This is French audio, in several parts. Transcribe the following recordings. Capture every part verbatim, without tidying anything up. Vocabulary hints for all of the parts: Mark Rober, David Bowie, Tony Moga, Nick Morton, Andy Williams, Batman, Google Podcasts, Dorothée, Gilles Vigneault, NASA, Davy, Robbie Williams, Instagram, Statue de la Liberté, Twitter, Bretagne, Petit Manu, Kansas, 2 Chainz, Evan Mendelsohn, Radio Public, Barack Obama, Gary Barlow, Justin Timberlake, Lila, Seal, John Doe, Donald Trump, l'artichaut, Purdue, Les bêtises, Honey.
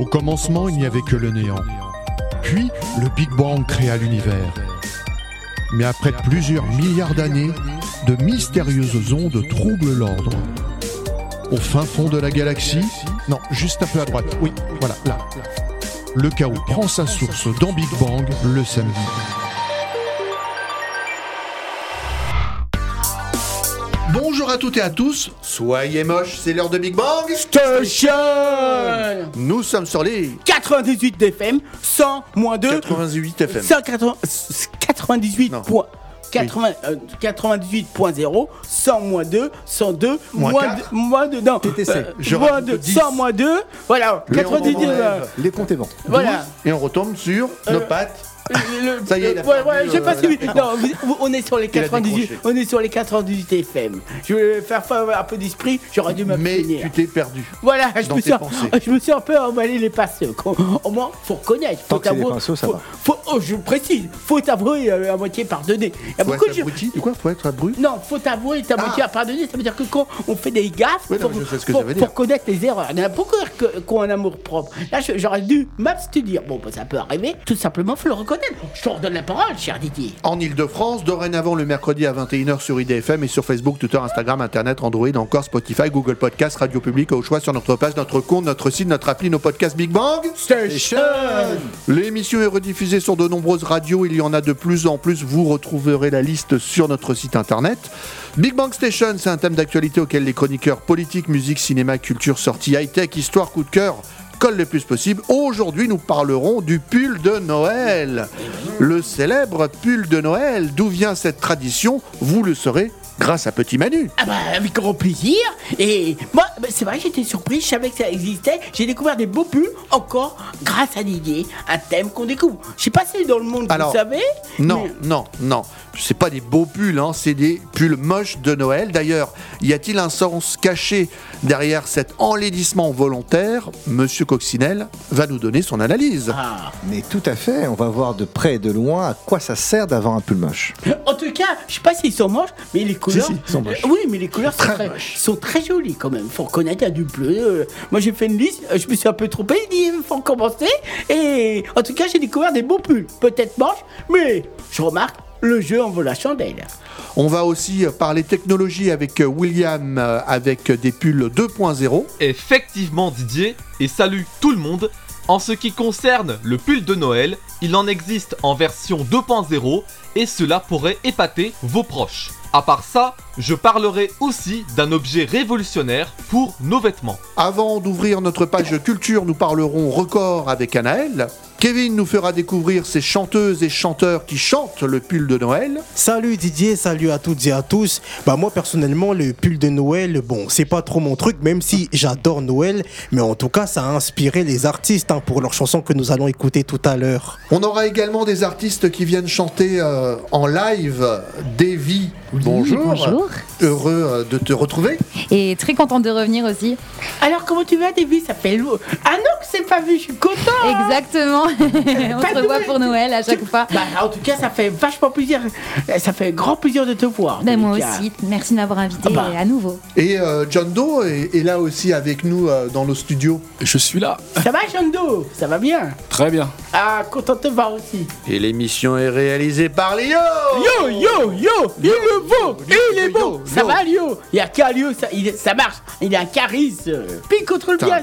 Au commencement, il n'y avait que le néant. Puis, le Big Bang créa l'univers. Mais après plusieurs milliards d'années, de mystérieuses ondes troublent l'ordre. Au fin fond de la galaxie, non, juste un peu à droite, oui, voilà, là. Le chaos prend sa source dans Big Bang le samedi. Bonjour à toutes et à tous, soyez moches, c'est l'heure de Big Bang Station. Nous sommes sur les quatre-vingt-dix-huit F M, cent moins deux, quatre-vingt-dix-huit F M, cent quatre-vingt-dix-huit point zéro, cent moins deux, cent deux moins deux, non, T T C, cent moins deux, voilà, quatre-vingt-dix-huit, les comptes et vents, voilà, et on retombe sur nos pattes. Le, ça y est, le, ouais, ouais, je sais pas ce que. Non, on est sur les quatre-vingt-dix-huit, on est sur les quatre-vingt-dix-huit F M. Je voulais faire un peu d'esprit, j'aurais dû m'abstenir. Mais tu t'es perdu. Voilà, je me suis, je me suis un peu emballé les pinceaux. Au moins, faut reconnaître, faut t'avouer. Oh, je précise, faut t'avouer à moitié pardonner. Il y a faut beaucoup être de abruti, je... quoi, faut être abru. Non, faut t'avouer à moitié ah. à pardonner. Ça veut dire que quand on fait des gaffes, ouais, faut, non, faut, faut, faut reconnaître les erreurs. Il y en a beaucoup qui ont un amour propre. Là, j'aurais dû m'abstenir. Bon, bah, ça peut arriver. Tout simplement, faut le reconnaître. Je te redonne la parole, cher Didier. En Ile-de-France, dorénavant le mercredi à vingt et une heures sur I D F M et sur Facebook, Twitter, Instagram, Internet, Android, encore Spotify, Google Podcasts, Radio Public, au choix sur notre page, notre compte, notre site, notre appli, nos podcasts Big Bang Station. L'émission est rediffusée sur de nombreuses radios, il y en a de plus en plus, vous retrouverez la liste sur notre site internet. Big Bang Station, c'est un thème d'actualité auquel les chroniqueurs politiques, musique, cinéma, culture, sorties, high-tech, histoire, coup de cœur... colle le plus possible. Aujourd'hui, nous parlerons du pull de Noël. Le célèbre pull de Noël. D'où vient cette tradition ? Vous le saurez grâce à Petit Manu. Ah bah, avec grand plaisir. Et moi, bah, c'est vrai, j'étais surpris, je savais que ça existait. J'ai découvert des beaux pulls, encore grâce à Didier, un thème qu'on découvre. Je sais pas si dans le monde, alors, vous savez. Non, mais... non, non. C'est pas des beaux pulls, hein, c'est des pulls moches de Noël. D'ailleurs, y a-t-il un sens caché derrière cet enlaidissement volontaire ? Monsieur Coccinelle va nous donner son analyse. Ah. Mais tout à fait, on va voir de près et de loin à quoi ça sert d'avoir un pull moche. En tout cas, je sais pas s'ils sont moches, mais les couleurs... Si, si, ils sont moches. Oui, mais les couleurs sont très, très, sont très jolies quand même. Faut reconnaître, il y a du bleu. Moi, j'ai fait une liste, je me suis un peu trompé, je dis, il faut commencer. Et en tout cas, j'ai découvert des beaux pulls. Peut-être moches, mais je remarque, le jeu en vaut la chandelle. On va aussi parler technologie avec William, avec des pulls deux point zéro. Effectivement Didier, et salut tout le monde. En ce qui concerne le pull de Noël, il en existe en version deux point zéro et cela pourrait épater vos proches. À part ça, je parlerai aussi d'un objet révolutionnaire pour nos vêtements. Avant d'ouvrir notre page culture, nous parlerons record avec Anaël. Kevin nous fera découvrir ces chanteuses et chanteurs qui chantent le pull de Noël. Salut Didier, salut à toutes et à tous. Bah moi personnellement, le pull de Noël, bon, c'est pas trop mon truc, même si j'adore Noël, mais en tout cas, ça a inspiré les artistes hein, pour leurs chansons que nous allons écouter tout à l'heure. On aura également des artistes qui viennent chanter euh, en live. Davy, oui, bonjour. Bonjour. Heureux euh, de te retrouver. Et très contente de revenir aussi. Alors comment tu vas Davy ? Ça fait lourd. Ah non, que c'est pas vu, je suis contente. Exactement. On se revoit pour Noël à chaque fois. Bah, en tout cas, ça fait vachement plaisir. Ça fait grand plaisir de te voir. Bah, moi aussi. Merci de m'avoir invité ah bah. à nouveau. Et euh, John Doe est, est là aussi avec nous euh, dans nos studios. Je suis là. Ça va, John Doe ? Ça va bien ? Très bien. Ah, content de te voir aussi. Et l'émission est réalisée par Léo. Yo, yo, yo, il est beau, il est beau. Ça va, Léo ? Il y a qu'à Léo, ça, il, ça marche. Il a un charisme. Puis il contrôle bien.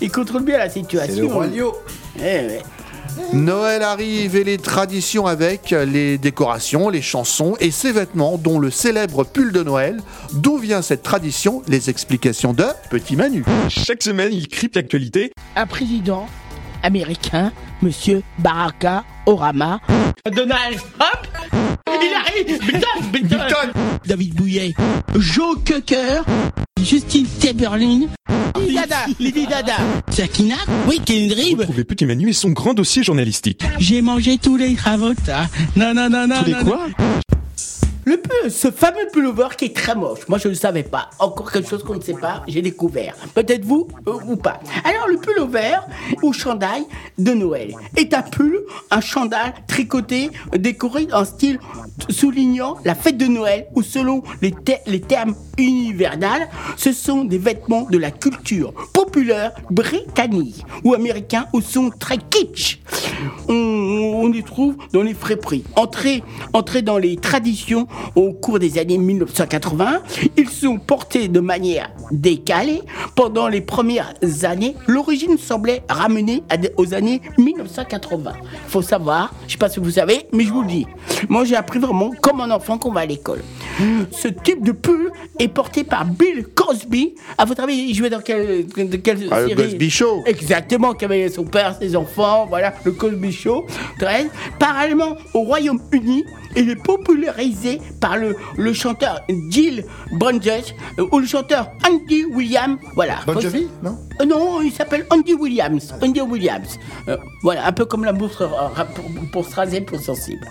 Il contrôle bien la situation. C'est le roi Léo. Eh ouais. Noël arrive et les traditions avec les décorations, les chansons et ses vêtements dont le célèbre pull de Noël. D'où vient cette tradition ? Les explications de Petit Manu. Chaque semaine, il crypte l'actualité. Un président américain, monsieur Baraka Orama. Donald Trump. Hillary Clinton. David Bouillet. Joe Cocker. Justin Timberlake. Lady Dada, Lady Dada, Sakina, oui, Kendrick. Retrouvez Petit Manu et son grand dossier journalistique. J'ai mangé tous les ravotas. Non, non, non, non. Tous les non, quoi non. Le pull, ce fameux pullover qui est très moche. Moi, je ne savais pas. Encore quelque chose qu'on ne sait pas, j'ai découvert. Peut-être vous euh, ou pas. Alors, le pullover ou chandail de Noël est un pull, un chandail tricoté, décoré en style soulignant la fête de Noël ou selon les, te- les termes universels, ce sont des vêtements de la culture populaire britannique ou américain ou sont très kitsch. On, on les trouve dans les friperies. Entrés, entrés dans les traditions au cours des années mille neuf cent quatre-vingt, ils sont portés de manière décalée. Pendant les premières années, l'origine semblait ramenée à, aux années mille neuf cent quatre-vingt. Faut savoir, je sais pas si vous savez, mais je vous le dis. Moi, j'ai appris vraiment comme un enfant qu'on va à l'école. Ce type de pull est porté par Bill Cosby. À votre avis, il jouait dans quelle, dans quelle ah, série? Le Cosby Show. Exactement, qui avait son père, ses enfants, voilà, le Cosby Show. treize Parallèlement au Royaume-Uni, il est popularisé par le, le chanteur Gil Bridges ou le chanteur Andy Williams. Voilà. Bon Jovi, non euh, Non, il s'appelle Andy Williams. Andy Williams. Euh, voilà, un peu comme la bourse euh, pour, pour se raser, pour sensible.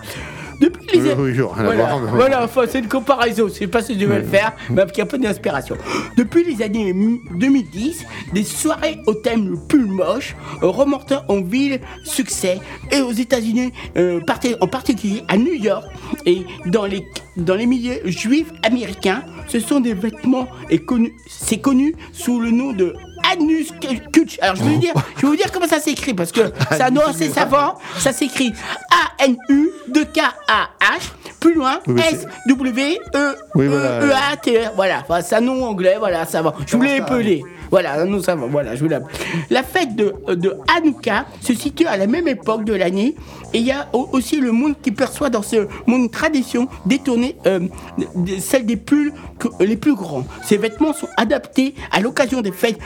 Depuis les années... Oui, oui, voilà, voir, voilà oui. Enfin, c'est une comparaison, je sais pas si je vais oui. le faire, mais avec un peu d'inspiration. Depuis les années deux mille dix, des soirées au thème le pull moche, remportant en ville succès, et aux États-Unis, euh, en particulier à New York, et dans les, dans les milieux juifs américains, ce sont des vêtements, et connu, c'est connu sous le nom de... Anus Kutsch. Alors, je vais, vous dire, je vais vous dire comment ça s'écrit, parce que c'est un nom assez savant. Ça s'écrit A N U deux K A H, plus loin, oui, S W E E A T R. Voilà, enfin, c'est un nom anglais, voilà, savant. Je vous l'ai épelé. Voilà, un nom savant, voilà, je vous l'appelle. La fête de, de Hanouka se situe à la même époque de l'année, et il y a aussi le monde qui perçoit dans ce monde tradition détournée, euh, celle des pulls les plus grands. Ces vêtements sont adaptés à l'occasion des fêtes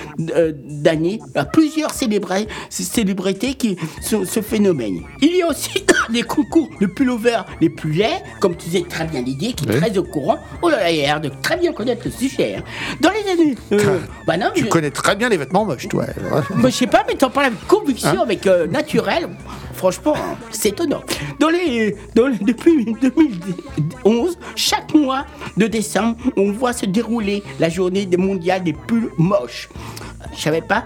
d'année à plusieurs célébra- célébrités qui sont ce phénomène. Il y a aussi des concours de pullovers les plus laids, comme tu disais très bien Didier, qui est oui. très au courant. Oh là là, il a l'air de très bien connaître le sujet. Hein. Dans les années... Euh, bah non, tu je... connais très bien les vêtements moches, toi. Bah, je sais pas, mais t'en parles avec conviction, hein avec euh, naturel. Franchement, hein, c'est étonnant. Dans les, dans les, depuis deux mille onze, chaque mois de décembre, on voit se dérouler la journée mondiale des pulls moches. Je savais pas.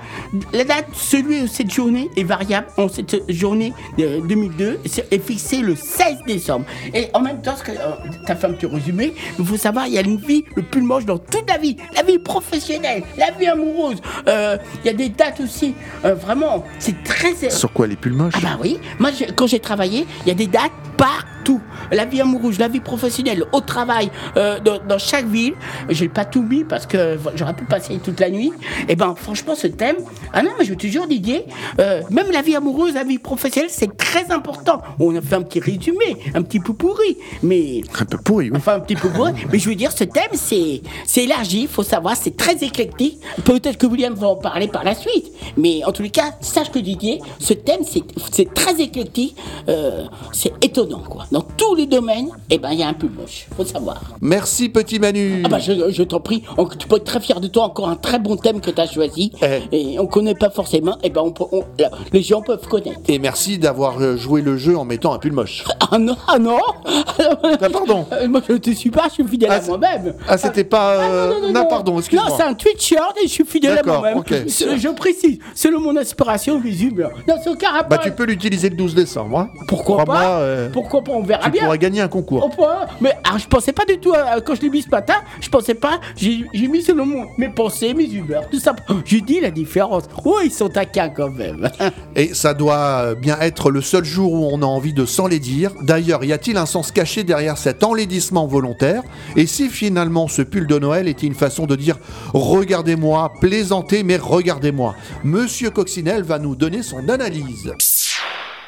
La date, celui de cette journée est variable. En cette journée de deux mille deux est fixée le seize décembre. Et en même temps, euh, t'as fait un petit résumé. Il faut savoir, il y a une vie, le pull moche dans toute la vie. La vie professionnelle, la vie amoureuse. Il euh, y a des dates aussi. Euh, vraiment, c'est très... Sur quoi, les pulls moches ? Ah bah oui. Moi, je, quand j'ai travaillé, il y a des dates partout. La vie amoureuse, la vie professionnelle, au travail, euh, dans, dans chaque ville. J'ai pas tout mis parce que j'aurais pu passer toute la nuit. Et ben, franchement, ce thème... Ah non, mais je veux toujours, Didier, euh, même la vie amoureuse, la vie professionnelle, c'est très important. On a fait un petit résumé, un petit peu pourri, mais... Un peu pourri, oui. Enfin, un petit peu pourri, mais je veux dire, ce thème, c'est, c'est élargi, il faut savoir, c'est très éclectique. Peut-être que William va en parler par la suite, mais en tous les cas, sache que Didier, ce thème, c'est, c'est très éclectique, euh, c'est étonnant, quoi. Dans tous les domaines, eh ben, il y a un peu moche, faut savoir. Merci, petit Manu. Ah bah, je, je t'en prie, tu peux être très fier de toi, encore un très bon thème que tu as choisi. Et on connaît pas forcément, et ben on peut, on, là, les gens peuvent connaître. Et merci d'avoir joué le jeu en mettant un pull moche. Ah non, ah non. Ah pardon. Moi je te suis pas, je suis fidèle ah, à moi-même. Ah c'était pas. Euh... Ah, non, non, non, non. Ah pardon, excuse-moi. Non, c'est un Twitch-shirt et je suis fidèle D'accord, à moi-même. Okay. Je, je précise, selon mon inspiration visible. Non, c'est aucun rapport. Bah tu peux l'utiliser le douze décembre. Hein. Pourquoi Trois pas mois, euh... Pourquoi pas On verra tu bien. Tu pourras gagner un concours. Pourra... Mais alors, je pensais pas du tout à... quand je l'ai mis ce matin, je pensais pas. J'ai, j'ai mis selon mon... mes pensées, mes humeurs, tout ça. J'ai dit la différence. Oh, ils sont taquins quand même. Et ça doit bien être le seul jour où on a envie de s'enlaidir. D'ailleurs, y a-t-il un sens caché derrière cet enlaidissement volontaire ? Et si finalement ce pull de Noël était une façon de dire « Regardez-moi, plaisantez, mais regardez-moi ». Monsieur Coccinelle va nous donner son analyse.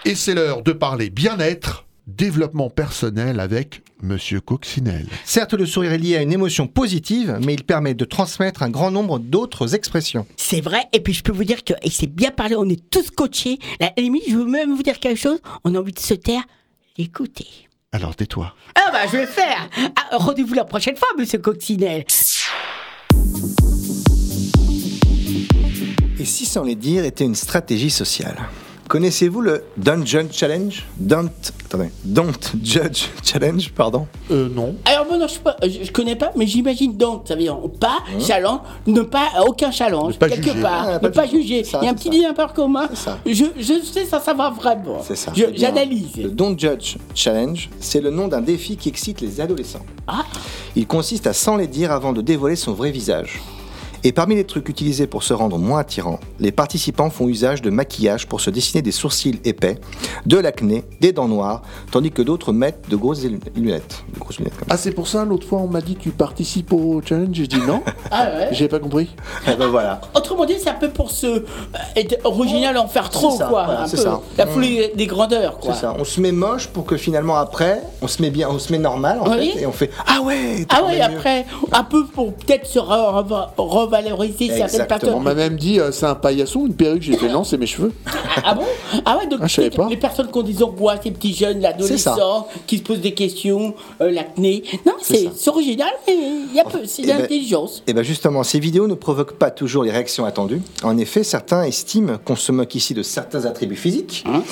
Et c'est l'heure de parler bien-être, développement personnel avec... Monsieur Coccinelle. Certes, le sourire est lié à une émotion positive, mais il permet de transmettre un grand nombre d'autres expressions. C'est vrai, et puis je peux vous dire que, et c'est bien parlé, on est tous coachés. À la limite, je veux même vous dire quelque chose, on a envie de se taire, écoutez. Alors tais-toi. Ah bah je vais faire ah, rendez-vous la prochaine fois, monsieur Coccinelle. Et si sans les dire était une stratégie sociale ? Connaissez-vous le Don't Judge Challenge? Don't, attendez, Don't Judge Challenge, pardon. Euh, non. Alors, moi, non, je, pas, je, je connais pas, mais j'imagine Don't, ça veut dire pas hein? Challenge, ne pas, aucun challenge, quelque juger. Part, ah, ne pas juger. Il y a un petit désaccord commun. Je, je sais, ça, ça va vraiment. C'est ça. Je, c'est j'analyse. Le Don't Judge Challenge, c'est le nom d'un défi qui excite les adolescents. Ah. Il consiste à sans les dire avant de dévoiler son vrai visage. Et parmi les trucs utilisés pour se rendre moins attirant, les participants font usage de maquillage pour se dessiner des sourcils épais, de l'acné, des dents noires, tandis que d'autres mettent de grosses lunettes. De grosses lunettes quand même. Ah, c'est pour ça, l'autre fois, on m'a dit tu participes au challenge, j'ai dit non. Ah ouais. J'ai pas compris. Ah ben voilà. Autrement dit, c'est un peu pour se être original, en faire trop, ça, quoi. Ouais, un c'est peu. Ça. La folie mmh. des grandeurs, quoi. C'est ça. On se met moche pour que finalement après, on se met bien, on se met normal en oui. fait, et on fait ah ouais. Ah ouais. Après, mieux. Un peu pour peut-être se revoir. Valoriser certaines parties. On m'a même dit euh, c'est un paillasson ou une perruque, j'ai fait non, c'est mes cheveux. Ah, ah bon? Ah ouais, donc ah, les, les personnes qu'on disait ouais, ces petits jeunes, l'adolescent qui se posent des questions, euh, l'acné. Non, c'est, c'est, c'est original, mais il y a peu, c'est de l'intelligence. Et bien justement, ces vidéos ne provoquent pas toujours les réactions attendues. En effet, certains estiment qu'on se moque ici de certains attributs physiques. Hein?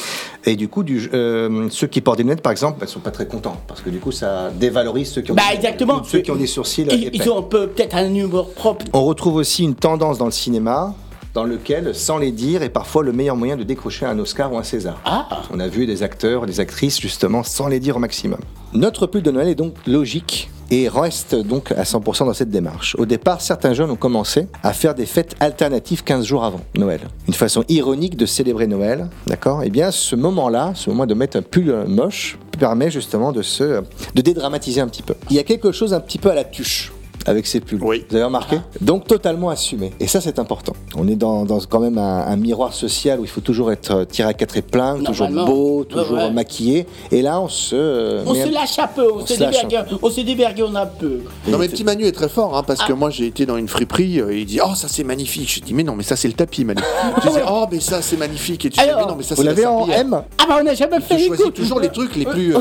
Et du coup, du, euh, ceux qui portent des lunettes, par exemple, ne ben, sont pas très contents parce que du coup, ça dévalorise ceux qui ont, bah, des, exactement. Ceux qui ont des sourcils ils, épais. Ils ont peu, peut-être un humour propre. On retrouve aussi une tendance dans le cinéma dans lequel, sans les dire, est parfois le meilleur moyen de décrocher un Oscar ou un César. Ah. On a vu des acteurs, des actrices, justement, sans les dire au maximum. Notre pull de Noël est donc logique et reste donc à cent pour cent dans cette démarche. Au départ, certains jeunes ont commencé à faire des fêtes alternatives quinze jours avant Noël. Une façon ironique de célébrer Noël, d'accord ? Eh bien, ce moment-là, ce moment de mettre un pull moche, permet justement de, se, de dédramatiser un petit peu. Il y a quelque chose un petit peu à la Tuche. Avec ses pulls. Oui. Vous avez remarqué ? Donc totalement assumé. Et ça, c'est important. On est dans, dans quand même un, un miroir social où il faut toujours être tiré à quatre épingles, toujours beau, toujours ouais, ouais. maquillé. Et là, on se... On se lâche un peu, on, on se débergue, on se débergonne un peu. Non, mais petit Manu est très fort, hein, parce ah. que moi, j'ai été dans une friperie, et il dit « Oh, ça, c'est magnifique !» Je dis « Mais non, mais ça, c'est le tapis, Manu. » Je dis « Oh, mais ça, c'est magnifique !» Et tu dis « Mais non, mais ça, c'est le tapis. » Vous l'avez en M ? Ah bah, on n'a jamais fait les coups. Je choisis toujours les trucs les plus...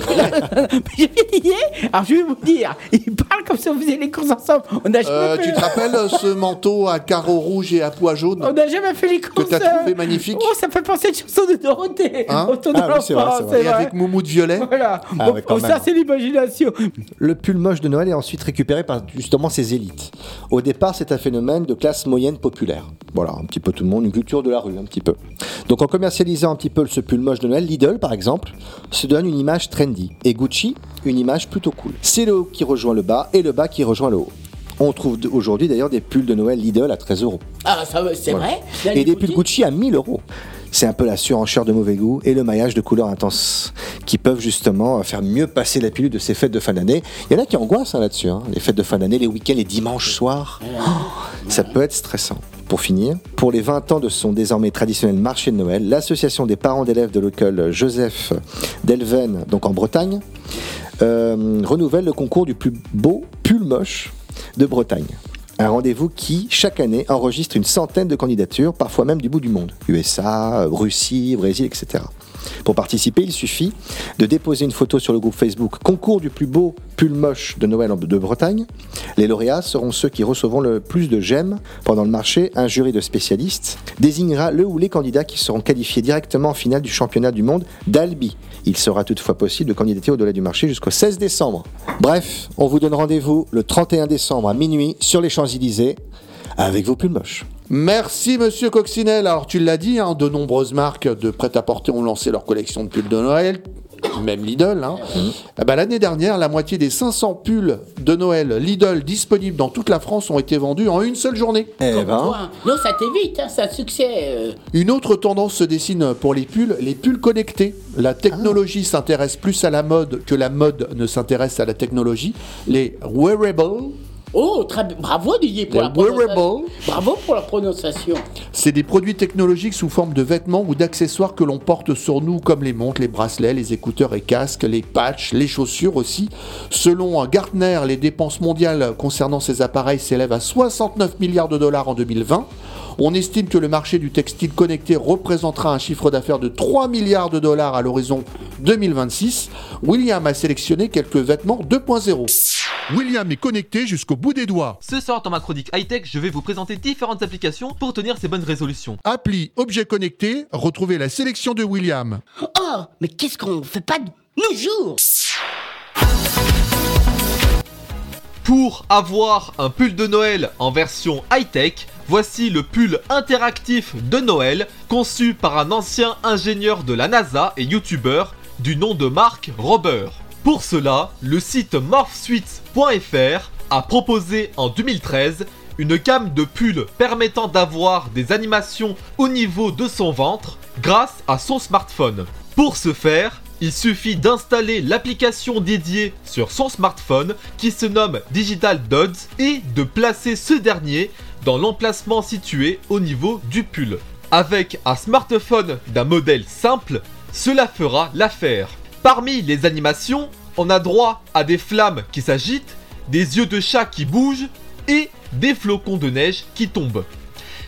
J'ai payé. Alors, je vais vous dire, il parle comme si on faisait les courses ensemble. On a euh, tu te rappelles ce manteau à carreaux rouges et à pois jaunes? On n'a jamais fait les courses. Que t'as trouvé magnifique. Oh, ça fait penser à une chanson de Dorothée. Hein? Autour de ah, l'enfant, c'est vrai, c'est vrai. Et c'est vrai. Avec Moumoute Violet. Voilà. Ah, oh, ouais, oh, ça, c'est l'imagination. Le pull moche de Noël est ensuite récupéré par justement ces élites. Au départ, c'est un phénomène de classe moyenne populaire. Voilà, un petit peu tout le monde, une culture de la rue, un petit peu. Donc, en commercialisant un petit peu ce pull moche de Noël, Lidl, par exemple, se donne une image trendy. Et Gucci, une image plutôt cool. C'est le haut qui rejoint le bas et le bas qui rejoint le haut. On trouve aujourd'hui d'ailleurs des pulls de Noël Lidl à treize euros. Ah, ça, c'est voilà. vrai. Là, et des pulls Gucci à mille euros. C'est un peu la surenchère de mauvais goût et le maillage de couleurs intenses qui peuvent justement faire mieux passer la pilule de ces fêtes de fin d'année. Il y en a qui angoissent hein, là-dessus, hein. Les fêtes de fin d'année, les week-ends, les dimanches soirs. Oh, ça peut être stressant. Pour finir, pour les vingt ans de son désormais traditionnel marché de Noël, l'association des parents d'élèves de l'école Joseph Delven, donc en Bretagne, euh, renouvelle le concours du plus beau pull moche de Bretagne. Un rendez-vous qui, chaque année, enregistre une centaine de candidatures, parfois même du bout du monde. U S A, Russie, Brésil, et cetera. Pour participer, il suffit de déposer une photo sur le groupe Facebook « Concours du plus beau pull moche de Noël de Bretagne ». Les lauréats seront ceux qui recevront le plus de j'aime pendant le marché. Un jury de spécialistes désignera le ou les candidats qui seront qualifiés directement en finale du championnat du monde d'Albi. Il sera toutefois possible de candidater au-delà du marché jusqu'au seize décembre. Bref, on vous donne rendez-vous le trente et un décembre à minuit sur les Champs-Élysées avec vos pulls moches. Merci Monsieur Coccinelle. Alors tu l'as dit, hein, de nombreuses marques de prêt-à-porter ont lancé leur collection de pulls de Noël, même Lidl. Hein. Mmh. Eh ben, l'année dernière, la moitié des cinq cents pulls de Noël Lidl disponibles dans toute la France ont été vendus en une seule journée. Eh ben. Toi, non, ça t'évite, hein, c'est un succès. Euh... Une autre tendance se dessine pour les pulls, les pulls connectés. La technologie ah. s'intéresse plus à la mode que la mode ne s'intéresse à la technologie. Les wearables. Oh, très b- bravo Didier pour la prononciation. Bravo pour la prononciation. C'est des produits technologiques sous forme de vêtements ou d'accessoires que l'on porte sur nous, comme les montres, les bracelets, les écouteurs et casques, les patchs, les chaussures aussi. Selon Gartner, les dépenses mondiales concernant ces appareils s'élèvent à soixante-neuf milliards de dollars en deux mille vingt. On estime que le marché du textile connecté représentera un chiffre d'affaires de trois milliards de dollars à l'horizon deux mille vingt-six. William a sélectionné quelques vêtements deux point zéro. William est connecté jusqu'au bout des doigts. Ce soir dans ma chronique high-tech, je vais vous présenter différentes applications pour tenir ces bonnes résolutions. Appli, objet connecté, retrouvez la sélection de William. Oh, mais qu'est-ce qu'on fait pas de nos jours ? Pour avoir un pull de Noël en version high-tech, voici le pull interactif de Noël, conçu par un ancien ingénieur de la NASA et youtubeur du nom de Mark Rober. Pour cela, le site morphsuites point f r a proposé en deux mille treize une gamme de pulls permettant d'avoir des animations au niveau de son ventre grâce à son smartphone. Pour ce faire, il suffit d'installer l'application dédiée sur son smartphone qui se nomme Digital Dodds et de placer ce dernier dans l'emplacement situé au niveau du pull. Avec un smartphone d'un modèle simple, cela fera l'affaire. Parmi les animations, on a droit à des flammes qui s'agitent, des yeux de chat qui bougent et des flocons de neige qui tombent.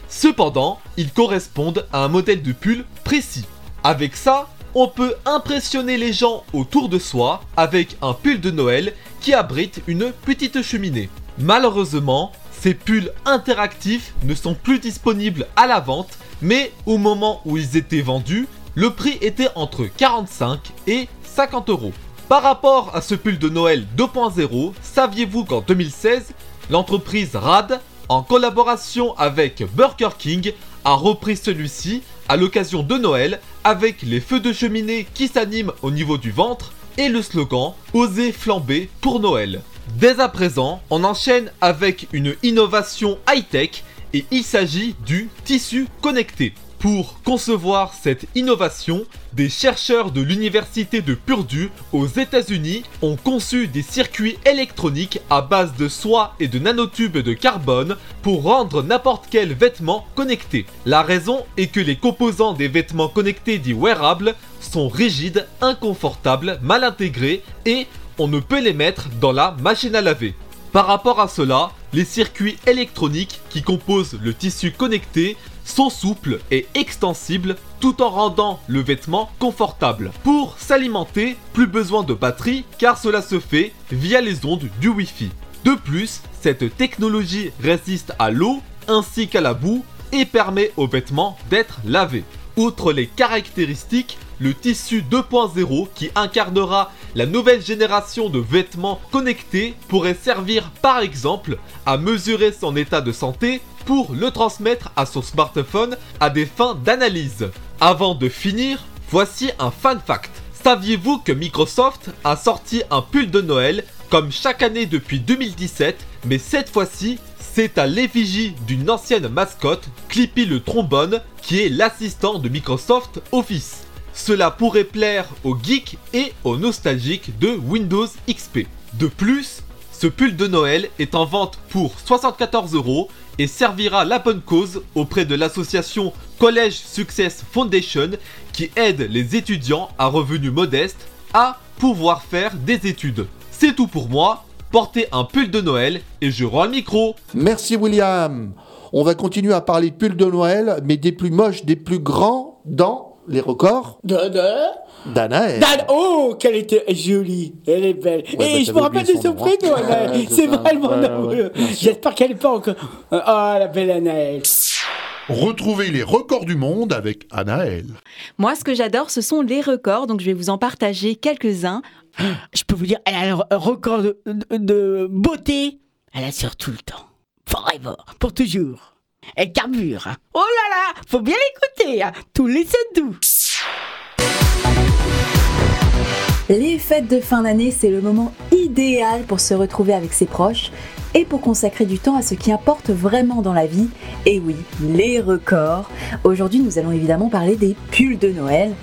Cependant, ils correspondent à un modèle de pull précis. Avec ça, on peut impressionner les gens autour de soi avec un pull de Noël qui abrite une petite cheminée. Malheureusement, ces pulls interactifs ne sont plus disponibles à la vente, mais au moment où ils étaient vendus, le prix était entre quarante-cinq et cinquante euros. Par rapport à ce pull de Noël deux point zéro, saviez-vous qu'en deux mille seize, l'entreprise Rad, en collaboration avec Burger King, a repris celui-ci à l'occasion de Noël avec les feux de cheminée qui s'animent au niveau du ventre et le slogan « Osez flamber pour Noël ». Dès à présent, on enchaîne avec une innovation high-tech et il s'agit du tissu connecté. Pour concevoir cette innovation, des chercheurs de l'université de Purdue aux États-Unis ont conçu des circuits électroniques à base de soie et de nanotubes de carbone pour rendre n'importe quel vêtement connecté. La raison est que les composants des vêtements connectés dits wearables sont rigides, inconfortables, mal intégrés et on ne peut les mettre dans la machine à laver. Par rapport à cela, les circuits électroniques qui composent le tissu connecté sont souples et extensibles tout en rendant le vêtement confortable. Pour s'alimenter, plus besoin de batterie car cela se fait via les ondes du Wi-Fi. De plus, cette technologie résiste à l'eau ainsi qu'à la boue et permet aux vêtements d'être lavés. Outre les caractéristiques, le tissu deux point zéro qui incarnera la nouvelle génération de vêtements connectés pourrait servir par exemple à mesurer son état de santé pour le transmettre à son smartphone à des fins d'analyse. Avant de finir, voici un fun fact. Saviez-vous que Microsoft a sorti un pull de Noël comme chaque année depuis deux mille dix-sept, mais cette fois-ci, c'est à l'effigie d'une ancienne mascotte, Clippy le trombone, qui est l'assistant de Microsoft Office. Cela pourrait plaire aux geeks et aux nostalgiques de Windows X P. De plus, ce pull de Noël est en vente pour soixante-quatorze euros et servira la bonne cause auprès de l'association College Success Foundation qui aide les étudiants à revenus modestes à pouvoir faire des études. C'est tout pour moi, portez un pull de Noël et je rends le micro. Merci William. On va continuer à parler de pull de Noël, mais des plus moches, des plus grands dans... les records de, de... Danae. Dan... Oh, qu'elle était jolie. Elle est belle. Ouais, et bah, je me rappelle de son prénom. Ouais, c'est ça, vraiment ouais, ouais, ouais, j'espère qu'elle n'est pas encore... Oh, la belle Anaëlle. Retrouvez les records du monde avec Anaëlle. Moi, ce que j'adore, ce sont les records. Donc, je vais vous en partager quelques-uns. Je peux vous dire, elle a un record de, de, de beauté. Elle assure tout le temps. Forever. Pour toujours. Elle carbure. Oh là là, faut bien l'écouter, hein, tous les sept doux. Les fêtes de fin d'année, c'est le moment idéal pour se retrouver avec ses proches et pour consacrer du temps à ce qui importe vraiment dans la vie. Et oui, les records. Aujourd'hui, nous allons évidemment parler des pulls de Noël.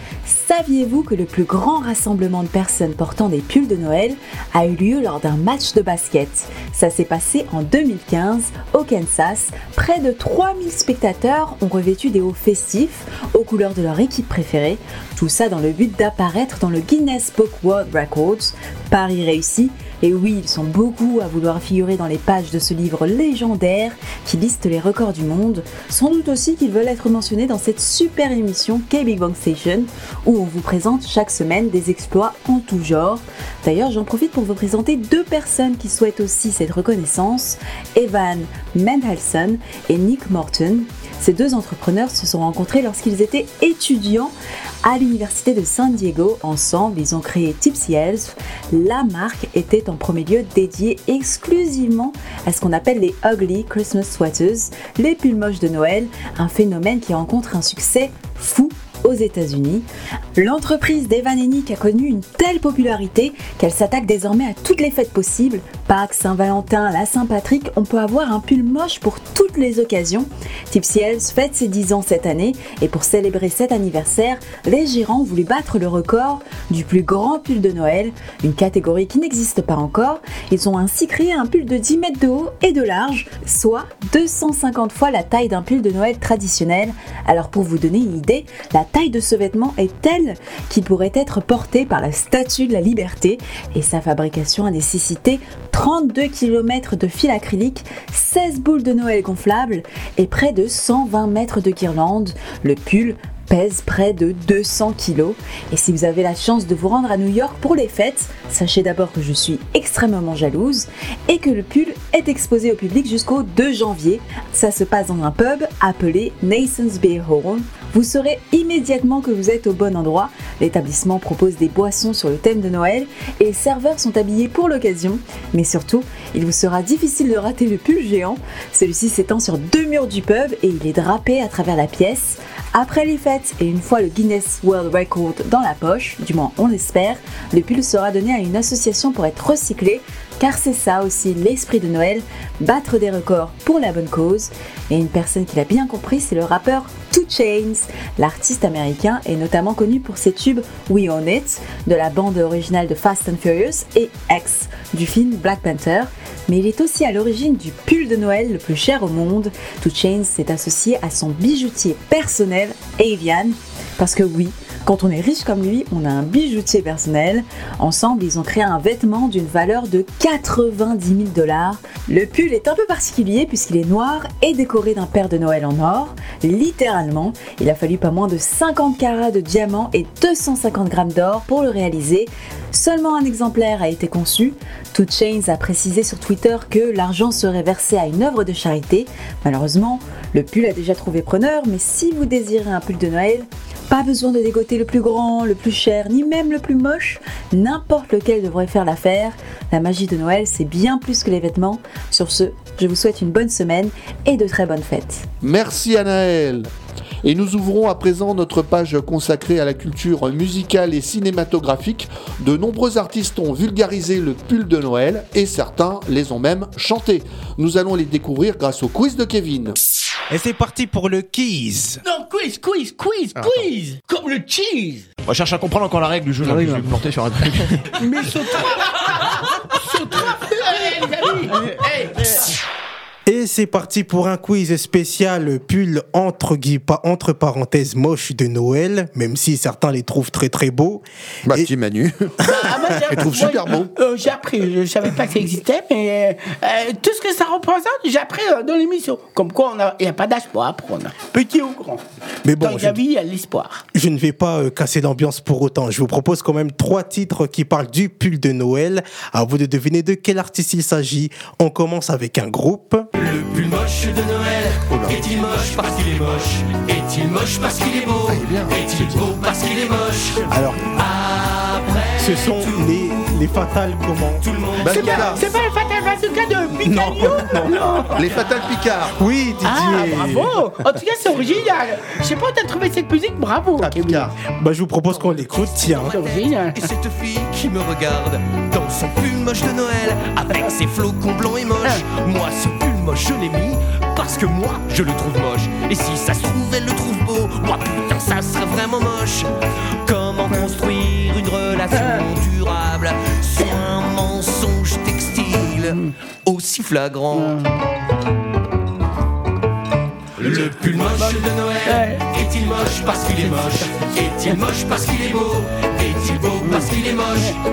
Saviez-vous que le plus grand rassemblement de personnes portant des pulls de Noël a eu lieu lors d'un match de basket ? Ça s'est passé en deux mille quinze au Kansas. Près de trois mille spectateurs ont revêtu des hauts festifs aux couleurs de leur équipe préférée. Tout ça dans le but d'apparaître dans le Guinness Book World Records. Pari réussi, Et oui, ils sont beaucoup à vouloir figurer dans les pages de ce livre légendaire qui liste les records du monde. Sans doute aussi qu'ils veulent être mentionnés dans cette super émission qu'est Big Bang Station, où on vous présente chaque semaine des exploits en tout genre. D'ailleurs, j'en profite pour vous présenter deux personnes qui souhaitent aussi cette reconnaissance, Evan Mendelsohn et Nick Morton. Ces deux entrepreneurs se sont rencontrés lorsqu'ils étaient étudiants à l'université de San Diego. Ensemble, ils ont créé Tipsy Elf. La marque était en premier lieu dédiée exclusivement à ce qu'on appelle les Ugly Christmas Sweaters, les pulls moches de Noël, un phénomène qui rencontre un succès fou aux États-Unis. L'entreprise d'Evan et Nick a connu une telle popularité qu'elle s'attaque désormais à toutes les fêtes possibles. Pâques, Saint-Valentin, la Saint-Patrick, on peut avoir un pull moche pour toutes les occasions. Tipsy Elf fête ses dix ans cette année et pour célébrer cet anniversaire, les gérants ont voulu battre le record du plus grand pull de Noël, une catégorie qui n'existe pas encore. Ils ont ainsi créé un pull de dix mètres de haut et de large, soit deux cent cinquante fois la taille d'un pull de Noël traditionnel. Alors pour vous donner une idée, la taille de ce vêtement est telle qu'il pourrait être porté par la Statue de la Liberté et sa fabrication a nécessité trente-deux kilomètres de fil acrylique, seize boules de Noël gonflables et près de cent vingt mètres de guirlandes. Le pull pèse près de deux cents kilos et si vous avez la chance de vous rendre à New York pour les fêtes, sachez d'abord que je suis extrêmement jalouse et que le pull est exposé au public jusqu'au deux janvier. Ça se passe dans un pub appelé Nathan's Beer Hall. Vous saurez immédiatement que vous êtes au bon endroit. L'établissement propose des boissons sur le thème de Noël et les serveurs sont habillés pour l'occasion. Mais surtout, il vous sera difficile de rater le pull géant. Celui-ci s'étend sur deux murs du pub et il est drapé à travers la pièce. Après les fêtes et une fois le Guinness World Record dans la poche, du moins on l'espère, le pull sera donné à une association pour être recyclé. Car c'est ça aussi l'esprit de Noël, battre des records pour la bonne cause. Et une personne qui l'a bien compris, c'est le rappeur two Chainz. L'artiste américain est notamment connu pour ses tubes We Own It, de la bande originale de Fast and Furious, et X, du film Black Panther. Mais il est aussi à l'origine du pull de Noël le plus cher au monde. two Chainz s'est associé à son bijoutier personnel, Avian, parce que oui, quand on est riche comme lui, on a un bijoutier personnel. Ensemble, ils ont créé un vêtement d'une valeur de quatre-vingt-dix mille dollars. Le pull est un peu particulier puisqu'il est noir et décoré d'un Père de Noël en or. Littéralement, il a fallu pas moins de cinquante carats de diamants et deux cent cinquante grammes d'or pour le réaliser. Seulement un exemplaire a été conçu. two Chainz a précisé sur Twitter que l'argent serait versé à une œuvre de charité. Malheureusement, le pull a déjà trouvé preneur, mais si vous désirez un pull de Noël, pas besoin de dégoter le plus grand, le plus cher, ni même le plus moche. N'importe lequel devrait faire l'affaire. La magie de Noël, c'est bien plus que les vêtements. Sur ce, je vous souhaite une bonne semaine et de très bonnes fêtes. Merci Anaëlle. Et nous ouvrons à présent notre page consacrée à la culture musicale et cinématographique. De nombreux artistes ont vulgarisé le pull de Noël et certains les ont même chantés. Nous allons les découvrir grâce au quiz de Kevin. Et c'est parti pour le quiz. Non, quiz, quiz, quiz, ah, quiz. Comme le cheese. On cherche à comprendre encore la règle du jeu. Ah, là, oui, je vais me planter sur un truc. Mais saute. Saute. Allez, les amis. Allez, allez. Et c'est parti pour un quiz spécial pull entre, gui- entre parenthèses moche de Noël, même si certains les trouvent très très beaux. Bah, et... petit Manu. Ah, moi, ils trouvent super beaux. Euh, j'ai appris, je savais pas que ça existait, mais euh, euh, tout ce que ça représente, j'ai appris euh, dans l'émission. Comme quoi, il n'y a, a pas d'âge pour apprendre, petit ou grand. Mais bon, dans la vie, il y a l'espoir. Je ne vais pas euh, casser l'ambiance pour autant. Je vous propose quand même trois titres qui parlent du pull de Noël. À vous de deviner de quel artiste il s'agit. On commence avec un groupe. Le pull moche de Noël, oula. Est-il moche parce qu'il est moche? Est-il moche parce qu'il est beau? Ah, il est bien, est-il c'est beau bien. Parce qu'il est moche? Alors, après ce sont tout, les, les Fatales comment tout le monde c'est, pas, c'est pas les Fatales Bazooka de Picard? Non, non, non. Les Fatales Picard. Oui, Didier. Ah, bravo. En tout cas, c'est original. Je sais pas où t'as trouvé cette musique, bravo. Ah, Picard. Bah, je vous propose qu'on l'écoute, tiens. C'est original. Et cette fille qui me regarde dans son pull moche de Noël, avec ses flocons blancs et moches, ah. Moi, ce pull moche, je l'ai mis parce que moi, je le trouve moche. Et si ça se trouve, elle le trouve beau. Ouah, putain, ça serait vraiment moche. Comment construire une relation durable sur un mensonge textile aussi flagrant? Le pull moche de Noël, est-il moche parce qu'il est moche? Est-il moche parce qu'il est beau? Est-il beau parce qu'il est moche,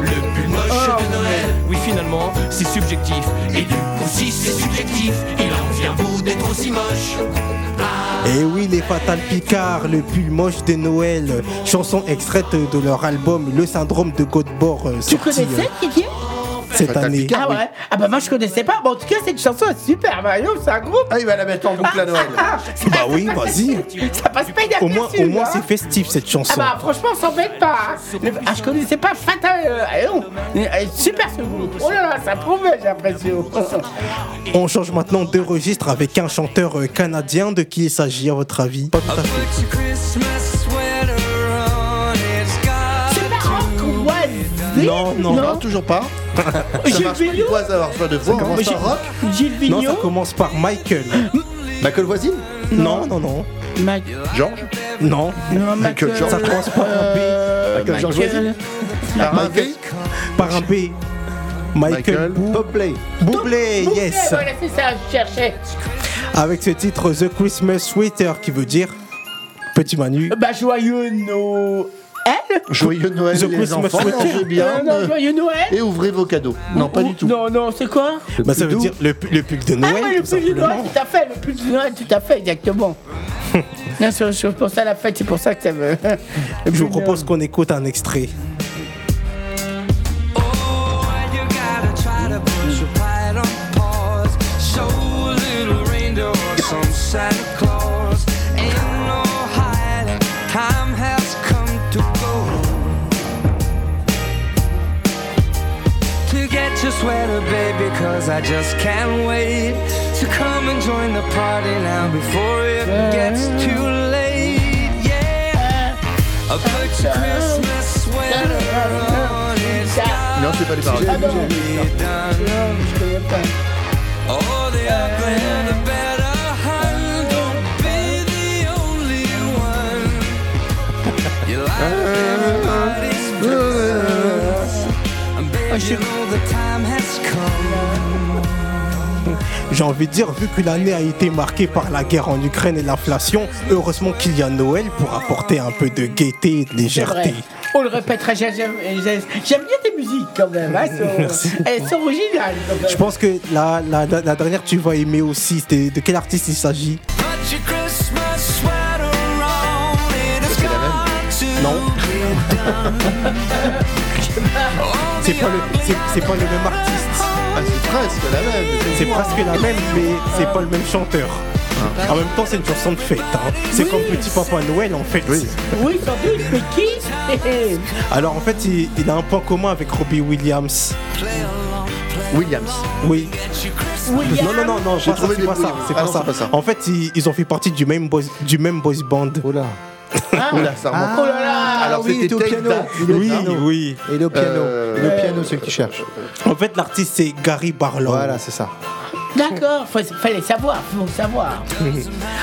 le pull moche oh. de Noël. Oui, finalement, c'est subjectif. Et du coup, si c'est subjectif, il en vient beau d'être aussi moche. Ah. Et oui, les Fatal Picard, le pull moche de Noël, chanson extraite de leur album Le Syndrome de Godebord. Tu sorti, connaissais, Kiki? Cette Fatal année. Picard, ah ouais oui. Ah bah moi je connaissais pas. Bon, en tout cas cette chanson est super. Mario, c'est un groupe. Ah il va la mettre en boucle à Noël. Ah, ça, bah ça oui, vas-y. Ça passe pas inaperçu. Au moins, au moins hein. C'est festif cette chanson. Ah bah franchement, on s'embête pas. Hein. Le, ah je connaissais pas Fatal. Euh, super ce groupe. Oh là là, ça promet, j'ai l'impression. On change maintenant de registre avec un chanteur canadien. De qui il s'agit à votre avis? Pas tout à fait. Non, non, non, non, toujours pas. Ça marche plus au hasard, je vois de voir. Comment ça rock ? Gilles Vigneault ? Non, ça commence par Michael. Michael Voisine ? Non, non, non. Ma- Georges ? Non. Non, Michael Georges. Ça commence par un B. Michael Georges Voisine ? Par un B ? Par un B. Michael Bublé. Bublé, yes. Voilà, c'est ça, je cherchais. Avec ce titre The Christmas Sweater, qui veut dire Petit Manu. Bah joyeux Noël. Joyeux Noël les Christmas enfants, mangez bien non, non, joyeux Noël. Et ouvrez vos cadeaux. Non, non pas ou, du tout. Non, non, c'est quoi bah, ça veut doux. Dire le, le pull de Noël. Ah oui, le pull de Noël, tout à fait, le pull de Noël, tout à fait, exactement. Bien sûr, je pense à la fête, c'est pour ça que ça veut. Je vous propose qu'on écoute un extrait. Sweater, baby, cause I just can't wait to come and join the party now before it gets too late. Yeah, I'll put your Christmas sweater on. It's got to be done. All the uglier, the better. I don't be the only one. You like everybody's business. And baby, you know the time. J'ai envie de dire, vu que l'année a été marquée par la guerre en Ukraine et l'inflation, heureusement qu'il y a Noël pour apporter un peu de gaieté et de légèreté. On le répétera, j'aime, j'aime, j'aime bien tes musiques quand même, hein, sont, merci. Elles sont originales. Je pense que la, la, la dernière tu vas aimer aussi, de, de quel artiste il s'agit? C'est la même ? Non. C'est pas le, c'est, c'est pas le même artiste. Ah, c'est presque la même. C'est presque la même, mais c'est pas le même chanteur. Ah. En même temps, c'est une chanson de fête. Hein. C'est oui. Comme Petit Papa Noël en fait. Oui, oui sans doute, mais qui ? Alors en fait, il, il a un point commun avec Robbie Williams. Williams. Oui. William. Non, non, non, non. J'ai trouvé pas ça. C'est pas, ça. C'est pas, ah, ça. C'est pas ça. En fait, ils, ils ont fait partie du même boys, du même boys band. Oh là. Ah, oh là, ça remonte. Ah, oh là là. Alors oui, c'était au piano. Oui, oui. Et le piano. Euh, et le piano, c'est que tu cherches. En fait, l'artiste, c'est Gary Barlow. Voilà, c'est ça. D'accord, faut, fallait savoir, faut savoir.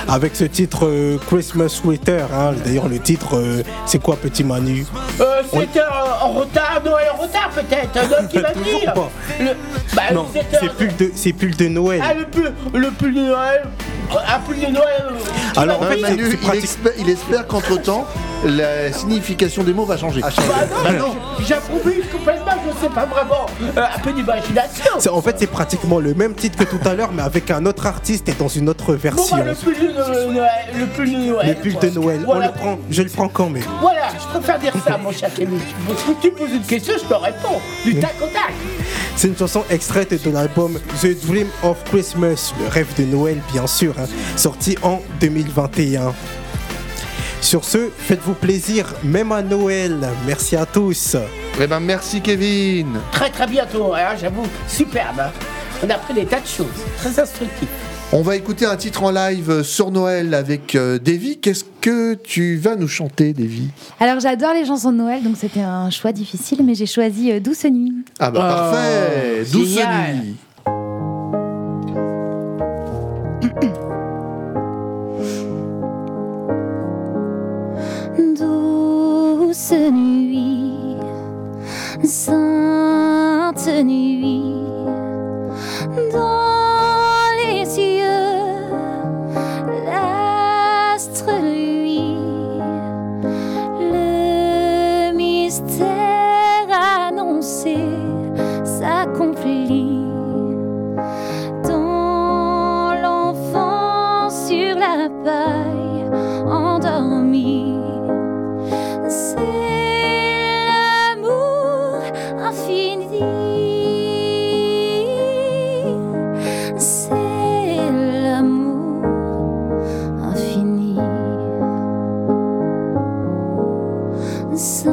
Avec ce titre euh, Christmas Sweater, hein, d'ailleurs le titre, euh, c'est quoi Petit Manu? euh, Sweater on... euh, en retard, Noël en retard peut-être, Noël qui va venir. Le... Bah, non, le sweater... c'est, pull de, c'est pull de Noël. Ah le pull, le pull de Noël, un pull de Noël. Alors en fait, Manu, c'est pratique... il, espère, il espère qu'entre-temps, la signification des mots va changer. Ah, changer. Bah non, non. J'approuve complètement, je sais pas vraiment, euh, un peu d'imagination. En fait, c'est pratiquement le même titre que tout à l'heure, mais avec un autre artiste et dans une autre version. Bon, bah, le pull de Noël, le pull de Noël. Le pull de Noël, voilà. On le prend, je le prends quand même. Voilà, je préfère dire ça, mon cher Kémy. Tu poses une question, je te réponds. Du tac au tac. C'est une chanson extraite de l'album The Dream of Christmas, le rêve de Noël, bien sûr, hein, sorti en deux mille vingt et un. Sur ce, faites-vous plaisir, même à Noël. Merci à tous. Eh ben merci Kevin. Très très bientôt, hein, j'avoue, superbe. Hein. On a appris des tas de choses, très instructif. On va écouter un titre en live sur Noël avec euh, Davy. Qu'est-ce que tu vas nous chanter, Davy? Alors j'adore les chansons de Noël, donc c'était un choix difficile, mais j'ai choisi euh, Douce Nuit. Ah bah oh, parfait, Douce Nuit. Douce nuit, sainte nuit, dans les cieux, l'astre luit, le mystère. réveille endormi. C'est l'amour infini. C'est l'amour infini. Saint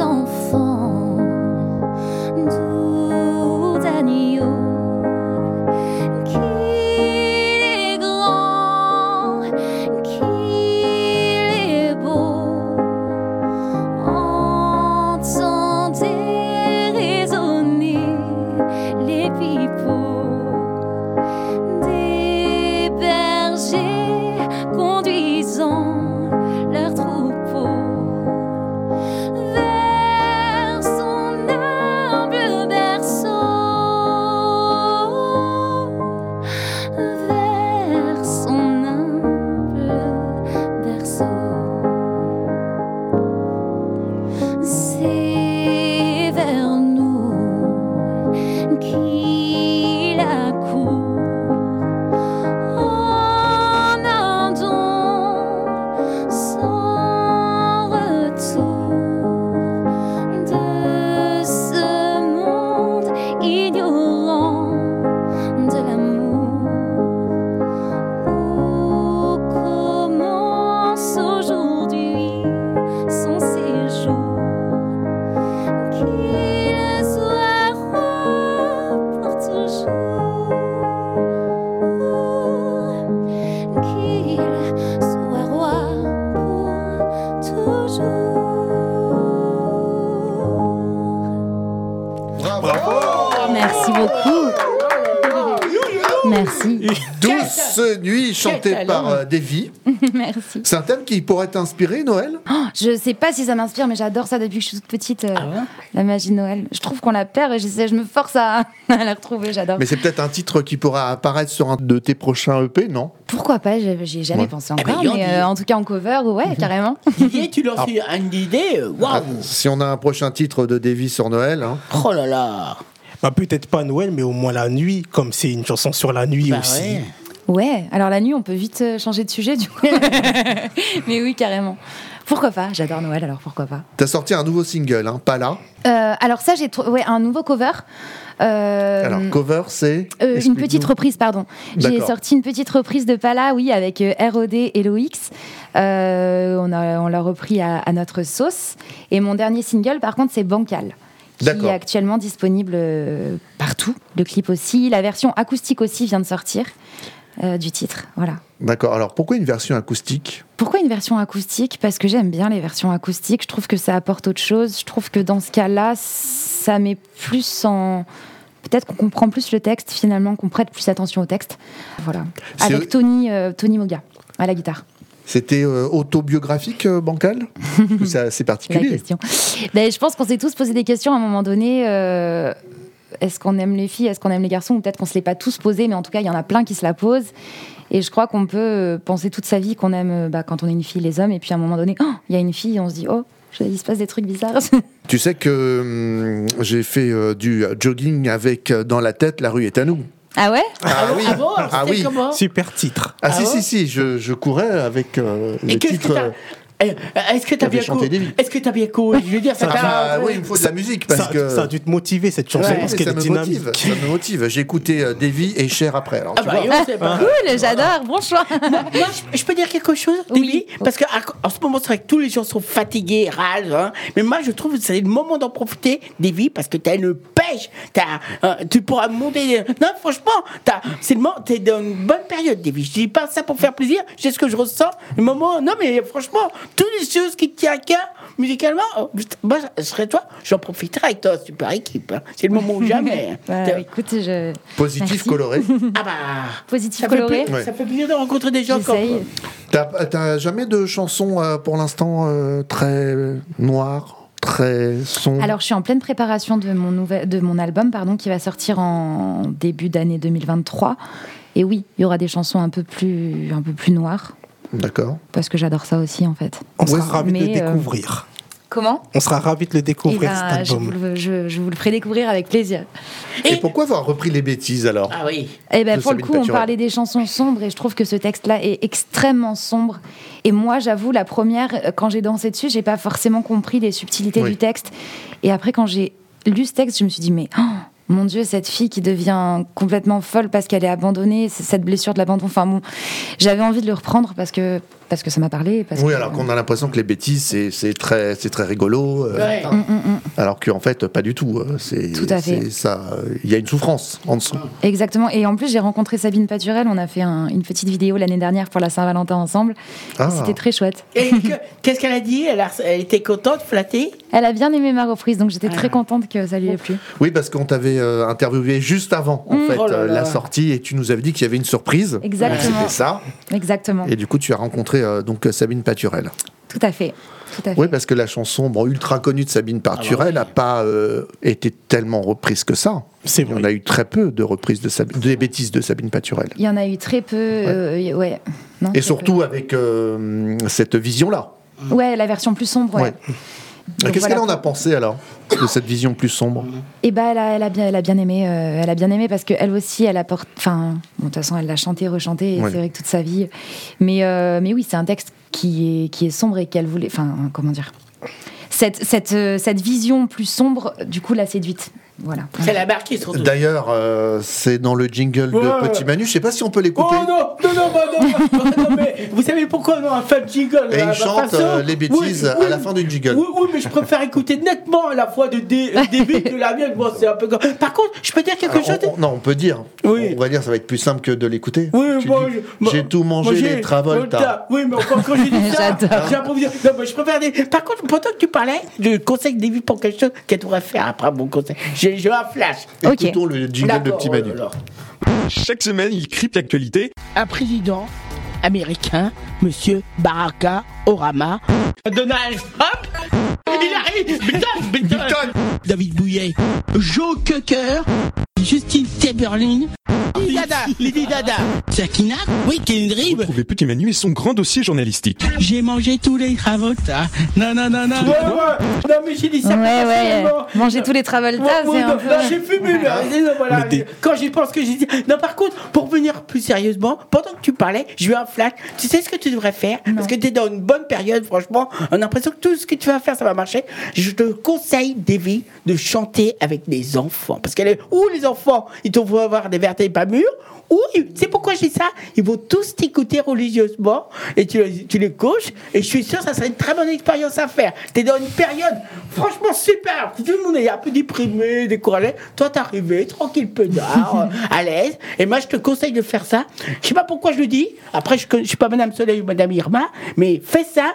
enfant, doux agneau. Chanté par euh, Davy. Merci. C'est un thème qui pourrait t'inspirer, Noël ? Oh, je sais pas si ça m'inspire, mais j'adore ça depuis que je suis toute petite. Euh, ah ouais ? La magie de Noël. Je trouve qu'on la perd et j'essaie, je me force à, à la retrouver, j'adore. Mais c'est peut-être un titre qui pourra apparaître sur un de tes prochains E P, non ? Pourquoi pas ? J'y ai jamais ouais. pensé encore, eh ben, mais euh, en tout cas en cover, ouais, mm-hmm. carrément. Didier, tu lances une idée ? Waouh ! Si on a un prochain titre de Davy sur Noël... Hein. Oh là là ! Bah, peut-être pas Noël, mais au moins la nuit, comme c'est une chanson sur la nuit bah aussi. Ouais. Ouais, alors la nuit, on peut vite changer de sujet, du coup. Mais oui, carrément. Pourquoi pas ? J'adore Noël, alors pourquoi pas ? T'as sorti un nouveau single, hein, pas là. Euh, alors ça, j'ai tr- ouais, un nouveau cover. Euh, alors, cover, c'est euh, une petite reprise, pardon. D'accord. J'ai sorti une petite reprise de Pala, oui, avec R O D et Loïx. Euh, on, a, on l'a repris à, à notre sauce. Et mon dernier single, par contre, c'est Bancal. Qui D'accord. est actuellement disponible partout. Le clip aussi, la version acoustique aussi vient de sortir. Euh, du titre, voilà. D'accord, alors pourquoi une version acoustique ? Pourquoi une version acoustique ? Parce que j'aime bien les versions acoustiques, je trouve que ça apporte autre chose, je trouve que dans ce cas-là, ça met plus en... Peut-être qu'on comprend plus le texte, finalement, qu'on prête plus attention au texte, voilà. C'est Avec le... Tony, euh, Tony Moga, à la guitare. C'était euh, autobiographique, euh, Bancal ? C'est assez particulier. La question. Ben, je pense qu'on s'est tous posé des questions à un moment donné... Euh... Est-ce qu'on aime les filles, est-ce qu'on aime les garçons ? Ou peut-être qu'on ne se l'est pas tous posé, mais en tout cas, il y en a plein qui se la posent. Et je crois qu'on peut penser toute sa vie qu'on aime, bah, quand on est une fille, les hommes. Et puis à un moment donné, il oh, y a une fille, on se dit « Oh, il se passe des trucs bizarres ». Tu sais que hum, j'ai fait euh, du jogging avec euh, dans la tête « La rue est à nous ». Ah ouais ? Ah, ah oui, ah bon, ah oui. Super titre. Ah, ah si, si, si, je, je courais avec euh, les titres... Euh, est-ce que t'as bien co- Est-ce que t'as bien co- Je veux dire, ça. Ah, oui, il me faut de la musique parce ça, que ça a dû te motiver cette chanson ouais, parce qu'elle est dynamique. Motive, ça me motive. J'ai écouté euh, Davy et Cher après. Alors, ah bah, vois, c'est pas cool, voilà. J'adore. Bon choix. Moi, moi je, je peux dire quelque chose, Davy, oui. Parce que à, en ce moment, c'est vrai que tous les gens sont fatigués, râles. Hein, mais moi, je trouve que c'est le moment d'en profiter, Davy, parce que t'as une pêche. T'as, euh, tu pourras monter. Non, franchement, t'as, c'est le moment. T'es dans une bonne période, Davy. Je dis pas ça pour faire plaisir. C'est ce que je ressens. Le moment. Non, mais franchement. Toutes les choses qui te tiennent à cœur musicalement, moi, je serais toi, j'en profiterai avec toi, super équipe. Hein. C'est le moment ou jamais. Hein. Bah, écoute, je... Positif Merci. Coloré. Ah bah. Positif ça coloré. Fait, ouais. Ça fait plaisir de rencontrer des gens comme toi. T'as, t'as jamais de chansons euh, pour l'instant euh, très noires, très sombres ? Alors, je suis en pleine préparation de mon, nouvel, de mon album pardon, qui va sortir en début d'année deux mille vingt-trois. Et oui, il y aura des chansons un peu plus, un peu plus noires. D'accord. Parce que j'adore ça aussi, en fait. On sera ravis de le découvrir. Euh, Comment ? On sera ravis de le découvrir, ben, cet album. Je vous le, je, je vous le ferai découvrir avec plaisir. Et, et pourquoi avoir repris Les bêtises, alors ? Ah oui. Eh ben, pour Sabine le coup, Paturel. On parlait des chansons sombres et je trouve que ce texte-là est extrêmement sombre. Et moi, j'avoue, la première, quand j'ai dansé dessus, j'ai pas forcément compris les subtilités oui. du texte. Et après, quand j'ai lu ce texte, je me suis dit, mais... Oh, mon Dieu, cette fille qui devient complètement folle parce qu'elle est abandonnée, cette blessure de l'abandon. Enfin bon, j'avais envie de le reprendre parce que parce que ça m'a parlé. Parce oui, que, alors qu'on a l'impression que les bêtises c'est c'est très c'est très rigolo. Euh, ouais. mm, mm, mm. Alors qu'en fait pas du tout. C'est tout à fait. C'est ça. Il y a une souffrance en dessous. Exactement. Et en plus j'ai rencontré Sabine Paturel. On a fait un, une petite vidéo l'année dernière pour la Saint-Valentin ensemble. Ah. Et c'était très chouette. Et que, qu'est-ce qu'elle a dit ? Elle, a, elle était contente, flattée. Elle a bien aimé ma reprise, donc j'étais ah. très contente que ça lui ait plu. Oui, parce qu'on t'avait interviewé juste avant en mmh. fait, oh là là. La sortie, et tu nous avais dit qu'il y avait une surprise. Exactement. C'était ça. Exactement. Et du coup, tu as rencontré euh, donc Sabine Paturel. Tout à fait. Tout à fait. Oui, parce que la chanson bon, ultra connue de Sabine Paturel n'a ah bah oui. pas euh, été tellement reprise que ça. C'est vrai. On a eu très peu de reprises de Sabi- des bêtises de Sabine Paturel. Il y en a eu très peu. Euh, ouais. ouais. Non, et surtout peu. Avec euh, cette vision-là. Ouais, la version plus sombre. Ouais. ouais. Donc qu'est-ce voilà. qu'elle en a pensé alors de cette vision plus sombre ? Eh ben, elle a, elle a bien, elle a bien aimé, euh, elle a bien aimé parce que elle aussi, elle apporte, enfin, bon, de toute façon, elle l'a chanté, rechanté, et oui. c'est vrai que toute sa vie. Mais, euh, mais oui, c'est un texte qui est, qui est sombre et qu'elle voulait, enfin, comment dire, cette, cette, euh, cette vision plus sombre, du coup, l'a séduite. Voilà. C'est la marque qui se retrouve. D'ailleurs, euh, c'est dans le jingle ouais. de Petit Manu. Je sais pas si on peut l'écouter. Oh non, non, non, non, non, non mais vous savez pourquoi on a fait le jingle. Et il chante euh, les bêtises oui, à oui, la fin du jingle. Oui, oui, mais je préfère écouter nettement à la fois de dé- début de la mienne. Bon, c'est un peu. Par contre, je peux dire quelque Alors, chose. On, non, on peut dire. Oui. On va dire, ça va être plus simple que de l'écouter. Oui, moi, dis, je, j'ai tout mangé moi, j'ai, les Travolta. Oui, mais encore quand j'ai dit ça, j'ai improvisé. Non, mais je préfère. Des... Par contre, pendant que tu parlais, je conseille Davy pour quelque chose qu'elle devrait faire après mon conseil. J'ai joué un flash. Okay. Écoutons le jingle de Petit Manu. Chaque semaine, il crypte l'actualité. Un président américain, monsieur Barack Obama. Donald Trump. Hillary Clinton. David Bowie. Joe Cocker. Justin Timberlake. Lady Dada. Lady Dada. Sakina. Oui, Kendrick. Vous trouvez Petit Manu et son grand dossier journalistique. J'ai mangé tous les Travolta. Non, non, non, non. Ouais, ouais. Non, mais j'ai dit ça. Ouais, ouais. Manger tous les Travolta, ouais, c'est ouais, un non, peu... Non, j'ai fumé, ouais. là. Non, voilà. Des... Quand j'y pense que j'ai dit... Non, par contre, pour venir plus sérieusement, pendant que tu parlais, j'ai eu un flash. Tu sais ce que tu devrais faire ? Non. Parce que t'es dans une bonne période, franchement. On a l'impression que tout ce que tu vas faire, ça va marcher. Je te conseille, Davy, de chanter avec des enfants. Parce qu'elle est... Ou les enfants, ils te vont avoir des vertes et pas mûres. Ou, c'est pourquoi je dis ça, ils vont tous t'écouter religieusement et tu les, tu les coaches. Et je suis sûr que ça serait une très bonne expérience à faire. T'es dans une période franchement super. Tout le monde est un peu déprimé, découragé. Toi, t'es arrivé, tranquille, peinard, à l'aise. Et moi, je te conseille de faire ça. Je sais pas pourquoi je le dis. Après, je, je suis pas Madame Soleil ou Madame Irma, mais fais ça.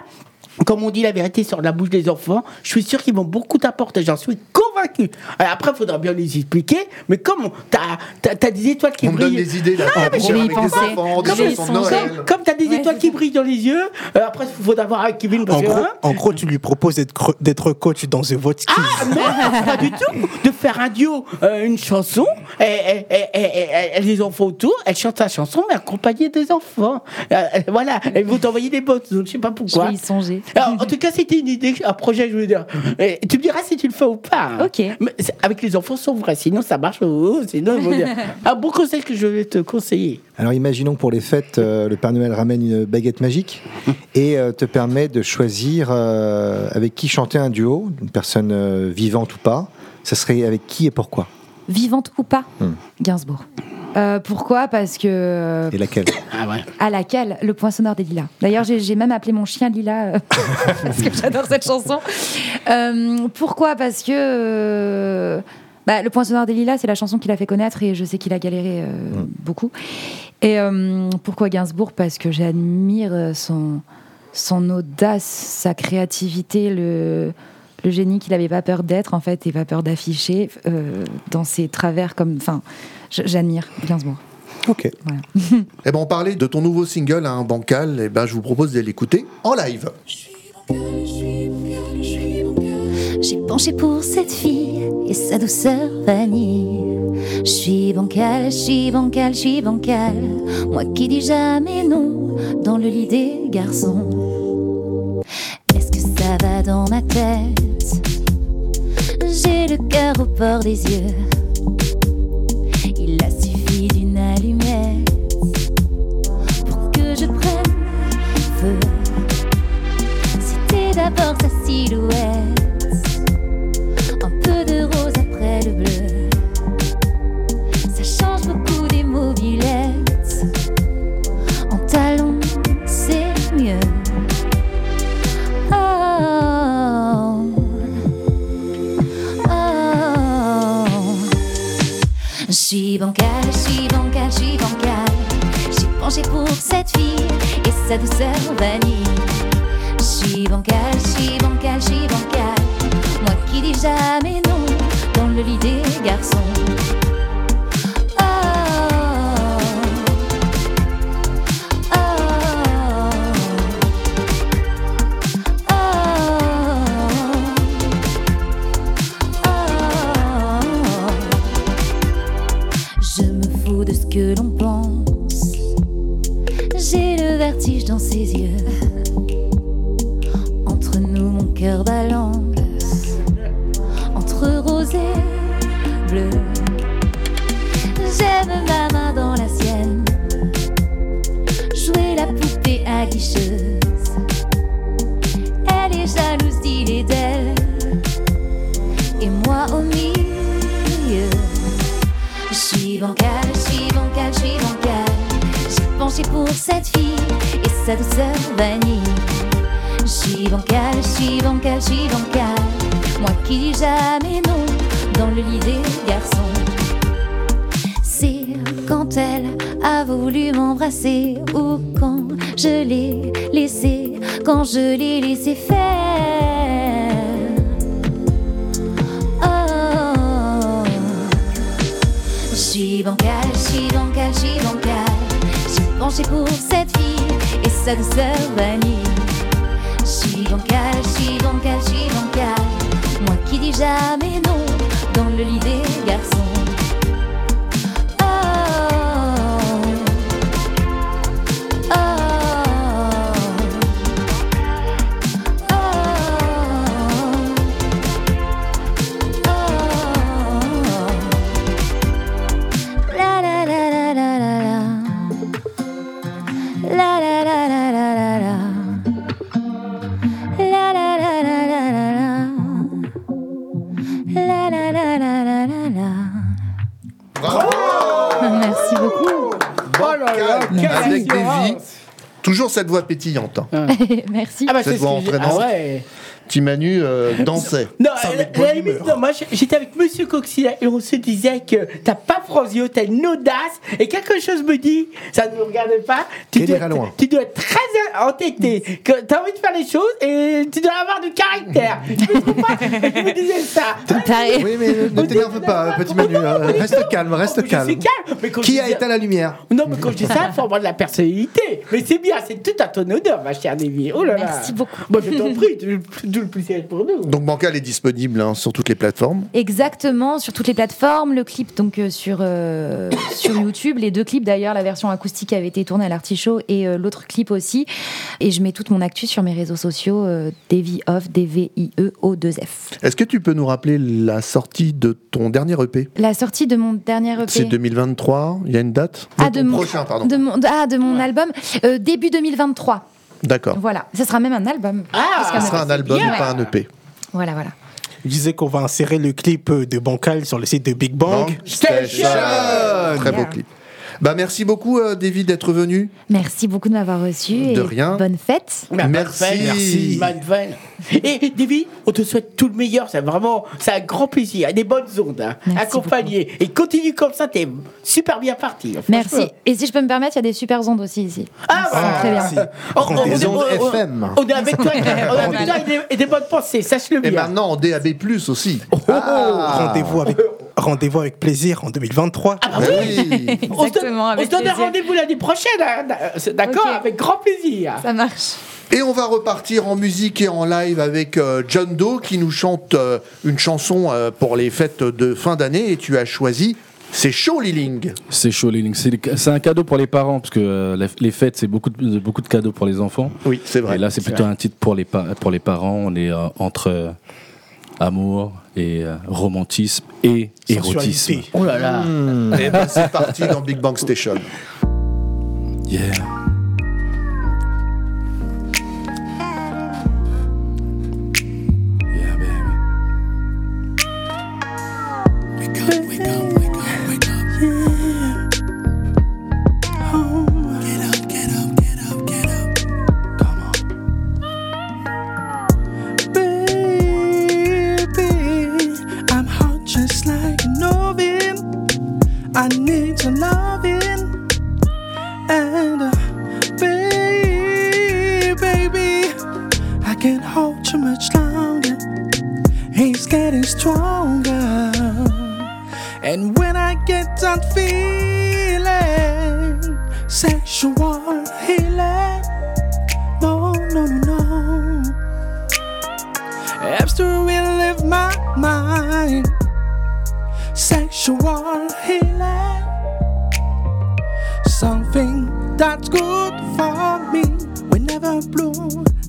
Comme on dit la vérité sur la bouche des enfants, je suis sûr qu'ils vont beaucoup t'apporter, j'en suis convaincu. Alors après, il faudra bien les expliquer, mais comme t'as, t'as, t'as des étoiles qui on brillent... On me donne des idées, là, ah, pour les enfants, comme, comme t'as des ouais, étoiles qui brillent dans les yeux, euh, après, il faudra voir avec Kevin... En, que, gros, hein, en gros, tu lui proposes d'être, d'être coach dans The Voice Kids. Ah, non, pas du tout. De faire un duo, euh, une chanson, et, et, et, et, et les enfants autour, elle chante sa chanson, mais accompagnée des enfants. Euh, voilà, ils vont t'envoyer des bottes, donc je sais pas pourquoi. Je vais y songer. Alors, en tout cas, c'était une idée, un projet, je veux dire. Et tu me diras si tu le fais ou pas. Hein. Ok. Mais avec les enfants, sont vrais. Sinon, ça marche. Oh, sinon, je veux dire. Un bon conseil que je vais te conseiller. Alors, imaginons pour les fêtes, euh, le Père Noël ramène une baguette magique et euh, te permet de choisir euh, avec qui chanter un duo, une personne euh, vivante ou pas. Ça serait avec qui et pourquoi ? Vivante ou pas ? hum. Gainsbourg. Euh, pourquoi ? Parce que... Et laquelle ? Ah ouais. À laquelle ? Le point sonore des lilas. D'ailleurs, j'ai, j'ai même appelé mon chien Lila, euh, parce que j'adore cette chanson. Euh, pourquoi ? Parce que... Euh, bah, le point sonore des lilas, c'est la chanson qu'il a fait connaître, et je sais qu'il a galéré euh, mmh. beaucoup. Et euh, pourquoi Gainsbourg ? Parce que j'admire son, son audace, sa créativité, le... Le génie qu'il n'avait pas peur d'être, en fait, et pas peur d'afficher euh, dans ses travers comme... Enfin, j'admire Gainsbourg. Ok. Voilà. Eh ben, on parlait de ton nouveau single, hein, Bancal. Eh ben, je vous propose de l'écouter en live. J'ai penché pour cette fille et sa douceur vanille. Je suis bancale, je suis bancale, je suis bancale. Moi qui dis jamais non dans le lit des garçons. Est-ce que ça va dans ma tête. J'ai le cœur au bord des yeux. Il a suffi d'une allumette pour que je prenne feu. C'était d'abord sa silhouette, un peu de rose après le bleu. Ça change beaucoup des mobilettes. En talons, c'est mieux. Je suis bancal, je suis bancal, je suis bancal. J'ai penché pour cette fille et sa douceur vanille. Je suis bancal, je suis bancal, je suis bancal. Moi qui dis jamais non dans le lit des garçons. Que l'on pense, j'ai le vertige dans ses yeux. Entre nous, mon cœur balance entre rose et bleu. J'aime ma main dans la sienne, jouer la poupée aguicheuse. Elle est jalouse, il est d'elle, et moi au milieu. Je suis bancal, je suis bancal, je suis bancal. J'ai penché pour cette fille et sa douceur vanille. Je suis bancal, je suis bancal, je suis bancal. Moi qui dis jamais non dans le lit des garçons. C'est quand elle a voulu m'embrasser ou quand je l'ai laissée, quand je l'ai laissée faire. Je suis bancal, je suis bancal, je suis bancal. J'ai penché pour cette fille et sa douceur vanille. Je suis bancal, je suis bancal, je suis bancal. Moi qui dis jamais non dans le lit des garçons. Avec Davy, toujours cette voix pétillante. Hein. Merci. Ah bah cette voix entraînante. Ah ouais. Petit Manu euh, dansait. Non, la, la limite, non, moi j'étais avec Monsieur Coxilla et on se disait que t'as pas Franzio, t'as une audace et quelque chose me dit, ça ne me regarde pas, tu, dois, loin. tu dois être très entêté, que t'as envie de faire les choses et tu dois avoir du caractère. Je me, pas, je me disais ça. Oui, mais ne t'énerve pas, petit Manu, reste calme, reste calme. Qui a éteint la lumière ? Non, mais quand je dis ça, il faut avoir de la personnalité. Mais c'est bien, c'est tout à ton honneur, ma chère Davy. Oh là là. Merci beaucoup. Moi je t'en prie, le plus sérieux pour nous. Donc Bancal est disponible hein, sur toutes les plateformes. Exactement, sur toutes les plateformes. Le clip donc euh, sur euh, sur YouTube, les deux clips d'ailleurs, la version acoustique avait été tournée à l'Artichaut et euh, l'autre clip aussi. Et je mets toute mon actu sur mes réseaux sociaux euh, Davy Off, D V I E O deux F. Est-ce que tu peux nous rappeler la sortie de ton dernier E P ? La sortie de mon dernier E P. C'est deux mille vingt-trois. Il y a une date ? Ah, de mon prochain pardon. De mon, ah de mon ouais. album euh, début deux mille vingt-trois. D'accord. Voilà, ce sera même un album. Ah, ce sera un album, bien, pas ouais. un E P. Voilà, voilà. Je disais qu'on va insérer le clip de Bancal sur le site de Big Bang Bang Station. Très beau yeah. clip. Bah, merci beaucoup, euh, Davy, d'être venu. Merci beaucoup de m'avoir reçu. De rien. Bonne fête. Bah, merci. Merci. Merci. Et Davy, on te souhaite tout le meilleur. C'est vraiment, c'est un grand plaisir. Des bonnes ondes, hein, accompagnées. Et continue comme ça, t'es super bien parti. Merci. Et si je peux me permettre, il y a des super ondes aussi ici. Ah, ah très bien. Merci. On, on, on, des on, ondes on, F M. On est avec toi. On est avec toi et des, et des bonnes pensées. Sache-le bien. Et maintenant, en D A B plus, aussi. Oh, ah. Rendez-vous avec... Rendez-vous avec plaisir en deux mille vingt-trois. Ah bah oui, oui. On se donne, on se donne rendez-vous l'année prochaine, d'accord, okay. Avec grand plaisir. Ça marche. Et on va repartir en musique et en live avec euh, John Doe qui nous chante euh, une chanson euh, pour les fêtes de fin d'année. Et tu as choisi C'est chaud, Liling. C'est chaud, Liling. C'est, c'est un cadeau pour les parents, parce que euh, les fêtes, c'est beaucoup de, beaucoup de cadeaux pour les enfants. Oui, c'est vrai. Et là, c'est, c'est plutôt vrai. Un titre pour les, pa- pour les parents. On est euh, entre euh, amour et euh, romantisme et érotisme. Oh là là. Mmh. Et ben, c'est parti dans Big Bang Station. Yeah. I need your loving, and uh, baby, baby, I can't hold you much longer. He's getting stronger, and when I get done feeling sexual healing, no, no, no, no, I have to relive my mind. Sexual healing, something that's good for me. We never blew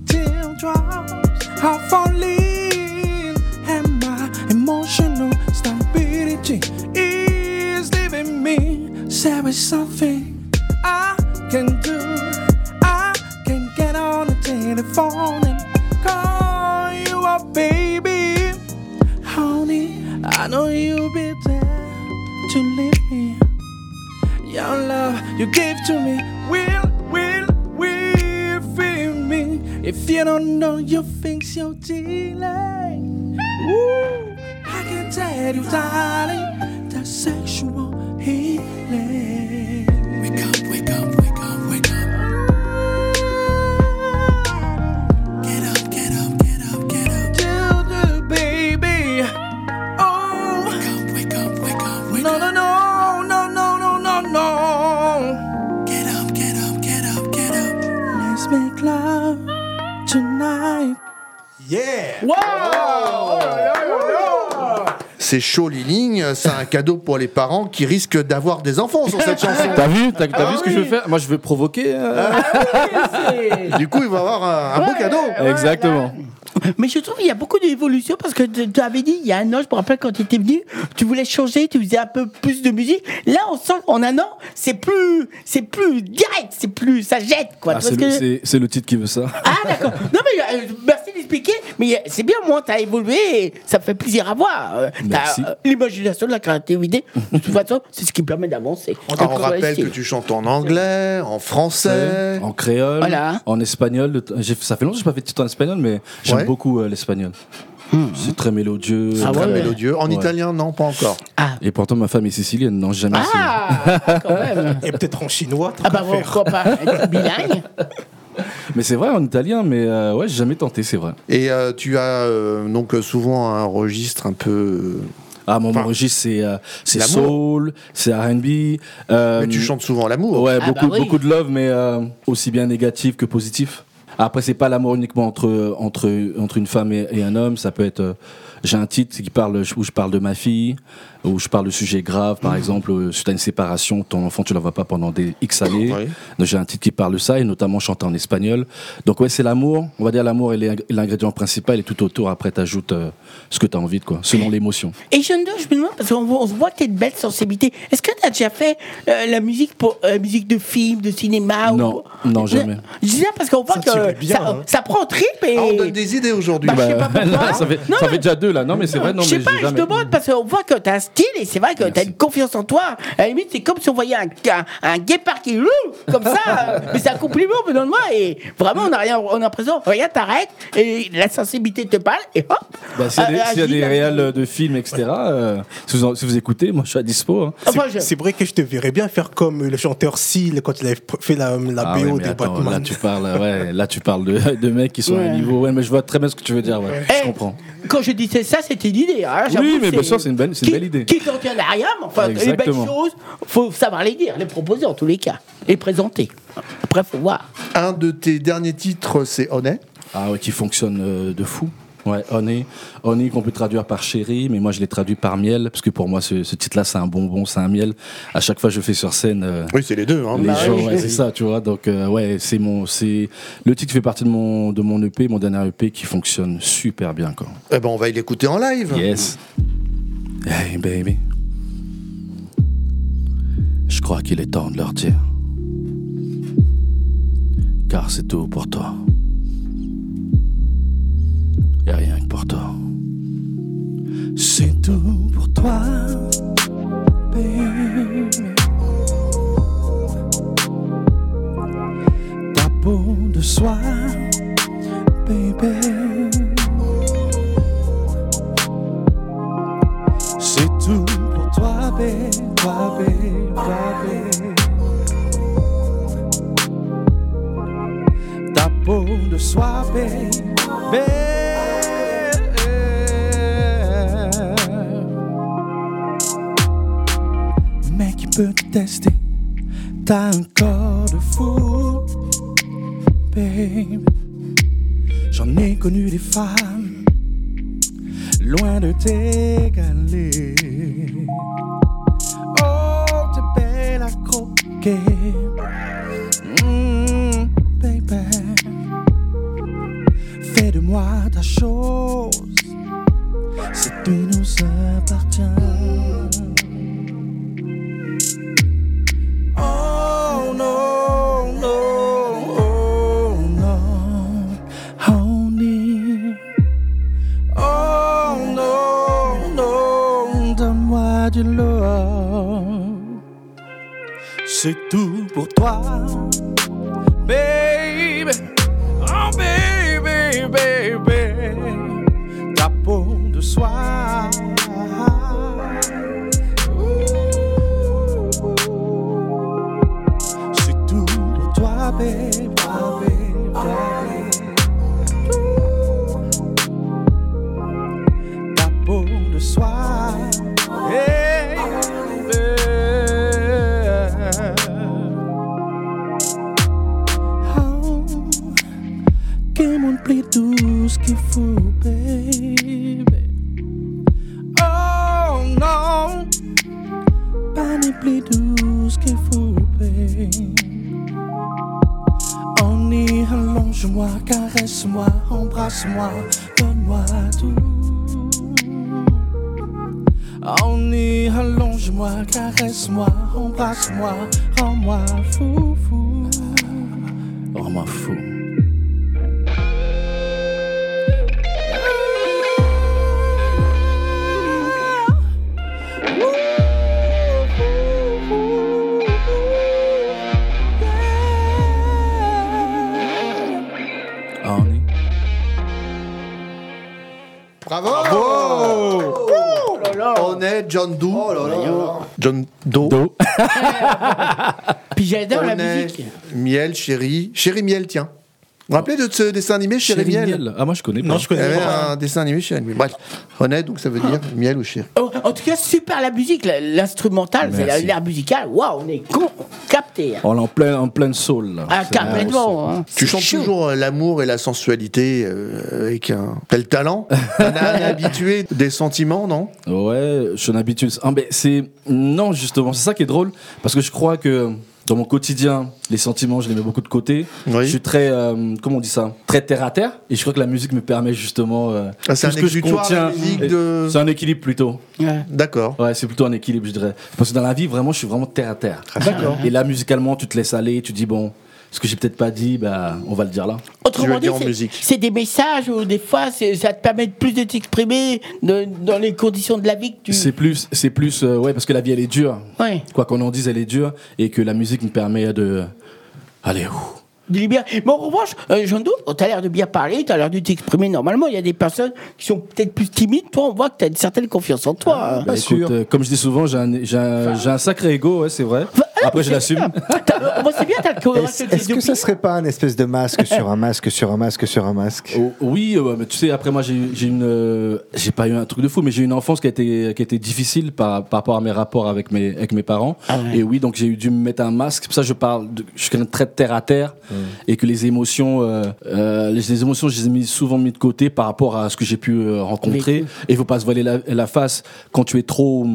teardrops. How falling and my emotional stability is leaving me. There is something I can do. I can get on the telephone and call you up, baby. Honey, I know you'll be there to leave me. Your love you give to me will, will, will fill me. If you don't know you fix your dealing, woo, I can tell you, darling, the sexual healing. Wake up, wake up, wake up, wake up. Yeah! Wow! Oh, oh, oh, oh. C'est chaud, Liling, c'est un cadeau pour les parents qui risquent d'avoir des enfants sur cette chanson. T'as vu, t'as, t'as ah, vu oui. ce que je veux faire? Moi, je veux provoquer. Euh... Ah, oui, du coup, il va avoir un, un ouais, beau cadeau. Exactement. Ouais, mais je trouve qu'il y a beaucoup d'évolution parce que tu avais dit il y a un an, je me rappelle quand tu étais venu, tu voulais changer, tu faisais un peu plus de musique. Là, on sent qu'en un an, c'est plus, c'est plus direct, c'est plus, ça jette quoi. Ah, c'est, que... le, c'est, c'est le titre qui veut ça. Ah d'accord. Non mais euh, merci d'expliquer. Mais c'est bien, moi, t'as évolué, et ça me fait plaisir à voir. Euh, merci. Euh, l'imagination, la créativité, de toute façon, c'est ce qui me permet d'avancer. Alors, on rappelle que tu chantes en anglais, en français, en créole, voilà. En espagnol. J'ai, ça fait longtemps que je n'ai pas fait de titre en espagnol, mais j'aime ouais. beaucoup euh, l'espagnol. Mmh. C'est très mélodieux. C'est ah très ouais. mélodieux. En ouais. italien, non, pas encore. Ah. Et pourtant, ma femme est sicilienne, non, jamais. Ah, si... quand même. Et peut-être en chinois. Ah bah pourquoi pas, être bilingue. Mais c'est vrai en italien, mais euh, ouais, j'ai jamais tenté, c'est vrai. Et euh, tu as euh, donc souvent un registre un peu. Ah, mon, enfin, mon registre, c'est, euh, c'est soul, c'est R and B. Euh, mais tu chantes souvent l'amour. Ouais, ah beaucoup, bah oui. beaucoup de love, mais euh, aussi bien négatif que positif. Après, c'est pas l'amour uniquement entre, entre, entre une femme et, et un homme. Ça peut être. Euh, j'ai un titre qui parle, où je parle de ma fille, où je parle de sujets graves, par mmh. exemple, euh, si tu as une séparation, ton enfant, tu ne la vois pas pendant des X années. Oui. Donc, j'ai un titre qui parle de ça, et notamment chanté en espagnol. Donc, ouais, c'est l'amour. On va dire l'amour est l'ingrédient principal, et tout autour, après, tu ajoutes euh, ce que tu as envie, quoi, selon l'émotion. Et John Doe, je me demande, parce qu'on se voit que tu as une belle sensibilité. Est-ce que tu as déjà fait euh, la musique, pour, euh, musique de film, de cinéma Non, ou... non jamais. Je dis ça parce qu'on voit ça que bien, ça, hein. ça prend trip. Et... Ah, on donne des idées aujourd'hui. Bah, bah, je sais pas pourquoi. Ça fait, non, ça fait déjà deux. Là. Non mais c'est vrai, non, je sais mais pas, je jamais... demande parce qu'on voit que t'as un style et c'est vrai que Merci. T'as une confiance en toi. À la limite, c'est comme si on voyait un, un, un guépard qui roule comme ça, mais c'est un compliment, mais dans le moi et vraiment on a rien, on a l'impression rien t'arrête et la sensibilité te parle et hop. Bah, s'il y a des, euh, des réels de films et cetera. Euh, si, vous, si vous écoutez, moi je suis à dispo. Hein. C'est, enfin, je... c'est vrai que je te verrais bien faire comme le chanteur Seal quand il avait fait la, la ah, B O ouais, des attends, Batman. Là tu parles, ouais, là tu parles de, de mecs qui sont ouais. à un niveau. Ouais, mais je vois très bien ce que tu veux dire. Ouais. Hey, je comprends. Quand je dis ça, c'était une idée. Hein, oui, mais bien sûr, c'est une belle, c'est une belle idée. Qui contient rien, mais enfin, les belles choses, il faut savoir les dire, les proposer en tous les cas, les présenter. Après, il faut voir. Un de tes derniers titres, c'est Honey. Ah oui, qui fonctionne euh, de fou. Ouais, Honey, Honey qu'on peut traduire par chérie, mais moi je l'ai traduit par miel, parce que pour moi ce, ce titre-là c'est un bonbon, c'est un miel. À chaque fois que je fais sur scène, euh, oui c'est les deux, hein, les bah gens, ouais, ouais, c'est ça, tu vois. Donc euh, ouais, c'est mon, c'est le titre fait partie de mon, de mon E P, mon dernier E P qui fonctionne super bien quoi. Eh ben on va l'écouter en live. Yes. Hey baby, je crois qu'il est temps de leur dire, car c'est tout pour toi. Y'a rien que pour toi. C'est tout pour toi, baby. Ta peau de soie, baby. C'est tout pour toi, baby, toi, baby, toi, baby. Ta peau de soie, baby, baby. Peut tester, t'as un corps de fou, babe. J'en ai connu des femmes, loin de t'égaler. Oh, t'es belle à croquer, mmh, baby. Fais de moi ta chose, si tu nous appartiens. C'est tout pour toi, baby, oh baby, baby, ta peau de soie. C'est tout pour toi, baby, baby, baby, ta peau de soie. Oublie tout ce qu'il faut, baby. Oh non, pas n'oublie tout ce qu'il faut, baby. On y allonge-moi, caresse-moi, embrasse-moi, donne-moi tout. On y allonge-moi, caresse-moi, embrasse-moi, rends-moi fou, fou. Rends-moi fou. Bravo, bravo. Oh là là. On est John Doe. Oh là là. John Doe. Do. Puis j'adore la musique. Miel, chérie. Chérie Miel, tiens. Vous vous rappelez de ce dessin animé Chérie, chérie miel, miel Ah moi je connais pas. Non je connais pas. Il y avait un dessin animé Chérie Miel. Bref, René, donc ça veut dire ah. miel ou chérie. Oh, en tout cas super la musique, l'instrumental, c'est la, l'air musical. Waouh, on est con, capté. Hein. On est en plein en pleine soul. Ah complètement. Hein. Tu chantes chaud. Toujours l'amour et la sensualité euh, avec un tel talent. On a un habitué des sentiments, non? Ouais, je suis un habitué. Ah, mais c'est non justement, c'est ça qui est drôle parce que je crois que dans mon quotidien, les sentiments, je les mets beaucoup de côté. Oui. Je suis très, euh, comment on dit ça, très terre à terre. Et je crois que la musique me permet justement. Euh, ah, c'est un équilibre. De... C'est un équilibre plutôt. Ouais. D'accord. Ouais, c'est plutôt un équilibre, je dirais. Parce que dans la vie, vraiment, je suis vraiment terre à terre. Ah, d'accord. Et là, musicalement, tu te laisses aller, tu dis bon. Ce que j'ai peut-être pas dit, bah, on va le dire là. Autrement dit, c'est, c'est des messages où des fois ça te permet de plus de t'exprimer de, dans les conditions de la vie que tu... C'est plus, c'est plus euh, ouais, parce que la vie elle est dure. Ouais. Quoi qu'on en dise, elle est dure et que la musique me permet de... Allez, ouh. Bien. Mais en revanche, euh, Jean-Doux, t'as l'air de bien parler, t'as l'air de t'exprimer normalement. Il y a des personnes qui sont peut-être plus timides. Toi, on voit que t'as une certaine confiance en toi. Ah, hein. Bah, écoute, euh, comme je dis souvent, j'ai un, j'ai un, enfin... j'ai un sacré ego, ouais, c'est vrai. Enfin, Après, je l'assume. Euh, moi, c'est bien, t'as le courage. Est-ce, est-ce que ça serait pas un espèce de masque sur un masque sur un masque sur un masque oh, oui, euh, mais tu sais, après, moi, j'ai, j'ai une. Euh, j'ai pas eu un truc de fou, mais j'ai eu une enfance qui a été, qui a été difficile par, par rapport à mes rapports avec mes, avec mes parents. Ah ouais. Et oui, donc j'ai dû me mettre un masque. C'est pour ça que je parle. De, je suis quelqu'un de très terre à terre mmh. et que les émotions, euh, euh, les, les émotions, je les ai mis, souvent mis de côté par rapport à ce que j'ai pu euh, rencontrer. Oui. Et il faut pas se voiler la, la face quand tu es trop.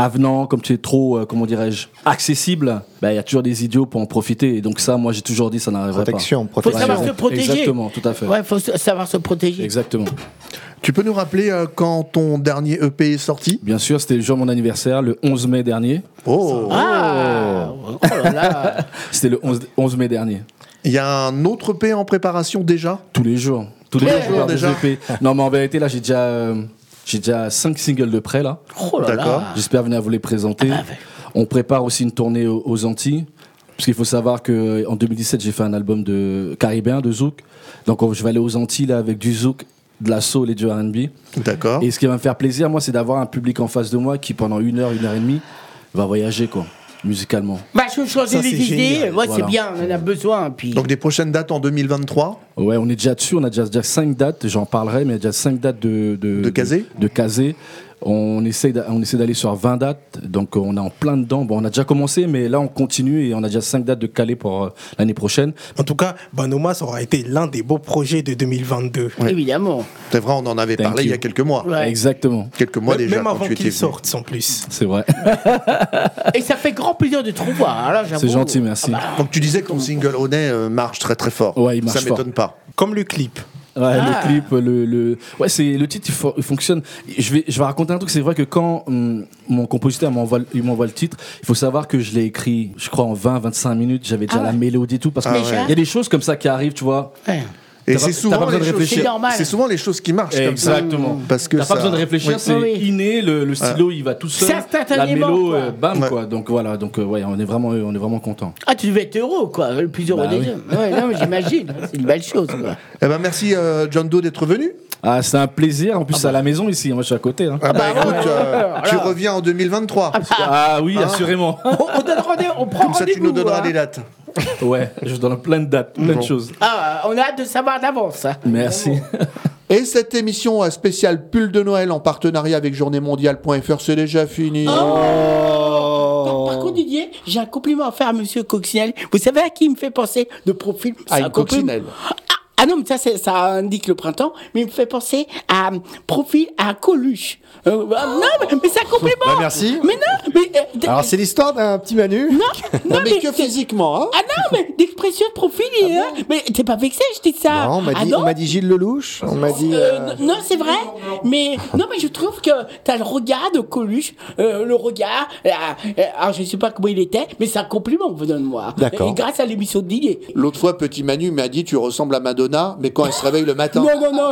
Avenant, comme tu es trop, euh, comment dirais-je, accessible, il bah, y a toujours des idiots pour en profiter. Et donc ça, moi, j'ai toujours dit, ça n'arriverait protection, pas. Protection, protection. Il faut savoir se protéger. Exactement, tout à fait. Il ouais, faut savoir se protéger. Exactement. Tu peux nous rappeler euh, quand ton dernier E P est sorti ? Bien sûr, c'était le jour de mon anniversaire, le onze mai dernier. Oh, ah oh là là. C'était le onze mai dernier. Il y a un autre E P en préparation déjà ? Tous les jours. Tous, Tous les, les jours, jours déjà. E P. Non, mais en vérité, là, j'ai déjà... Euh, J'ai déjà cinq singles de près, là. Oh là D'accord. là. J'espère venir vous les présenter. Ah bah. On prépare aussi une tournée aux Antilles. Parce qu'il faut savoir qu'en deux mille dix-sept, j'ai fait un album de caribéen, de Zouk. Donc je vais aller aux Antilles là, avec du Zouk, de la soul et du R and B. D'accord. Et ce qui va me faire plaisir, moi, c'est d'avoir un public en face de moi qui, pendant une heure, une heure et demie, va voyager, quoi. Musicalement. Bah, je choisis les idées, ouais, voilà. C'est bien, on en a besoin. Puis... Donc, des prochaines dates en deux mille vingt-trois ? Ouais, on est déjà dessus, on a déjà, déjà cinq dates, j'en parlerai, mais il y a déjà cinq dates de. De, de casé de, de casé. On essaie d'aller sur vingt dates, donc on est en plein dedans. Bon, on a déjà commencé, mais là on continue et on a déjà cinq dates de calé pour euh, l'année prochaine. En tout cas, Banomas aura été l'un des beaux projets de deux mille vingt-deux. Oui. Évidemment. C'est vrai, on en avait Thank parlé you. il y a quelques mois. Ouais. Exactement. Quelques mois mais, déjà. Même avant qu'ils sortent, sans plus. C'est vrai. Et ça fait grand plaisir de te revoir. Là, c'est gentil, merci. Ah bah, donc tu disais que ton single Honey euh, marche très très fort. Ouais, il marche. Ça fort. M'étonne pas. Comme le clip. Ouais, ah. Le clip, le, le... Ouais, c'est, le titre il, fo- il fonctionne. Je vais, je vais raconter un truc, c'est vrai que quand hum, mon compositeur m'envoie, il m'envoie le titre, il faut savoir que je l'ai écrit, je crois, en vingt à vingt-cinq minutes, j'avais déjà ah ouais. la mélodie et tout, parce ah qu'il ouais. y a des choses comme ça qui arrivent, tu vois. Ouais. Et t'as c'est, pas, souvent pas les choses, c'est, c'est souvent les choses qui marchent comme ça. Exactement. Parce que t'as ça... pas besoin de réfléchir, oui. c'est oui. inné, le, le stylo ah. il va tout seul, la mélo, euh, bam ouais. quoi. Donc voilà, donc euh, ouais, on est vraiment, on est vraiment content. Ah, tu devais être heureux quoi, le plus heureux bah, des oui. gens. Ouais, non, j'imagine, c'est une belle chose. Quoi. Eh ben merci euh, John Doe d'être venu. Ah, c'est un plaisir. En plus, ah bah. c'est à la maison ici. Moi, je suis à côté. Hein. Ah bah écoute, euh, tu reviens en deux mille vingt-trois. Ah, ah oui, hein assurément. On, on, donnera, on prend Comme ça, tu nous donneras hein. des dates. Ouais, je donne plein de dates, plein bon. de choses. Ah, on a hâte de savoir d'avance. Hein. Merci. Et cette émission spéciale Pull de Noël en partenariat avec journée mondiale point f r, c'est déjà fini. Oh oh. Par contre, Didier, j'ai un compliment à faire à monsieur Coccinelle. Vous savez à qui il me fait penser de profil c'est À une Coccinelle. Ah non, mais ça, c'est, ça indique le printemps, mais il me fait penser à um, profil à Coluche. Euh, bah, oh. Non, mais, mais ça complément. Bah, merci. Mais non, mais, euh, d- alors c'est l'histoire d'un petit Manu. Non, non, non mais, mais que c'est... physiquement. Hein. Ah non, mais d'expression de profil. Ah hein. bon. Mais t'es pas vexé, je dis ça. Non, on m'a dit, ah on m'a dit Gilles Lelouch. On m'a dit. Euh, euh... Non, c'est vrai. Mais non, mais je trouve que t'as le regard de Coluche, euh, le regard. Euh, euh, alors je sais pas comment il était, mais c'est un compliment que vous donnez moi. D'accord. Et grâce à l'émission de Didier. L'autre fois, petit Manu m'a dit, tu ressembles à Madonna. Mais quand elle se réveille le matin. Non, non, non.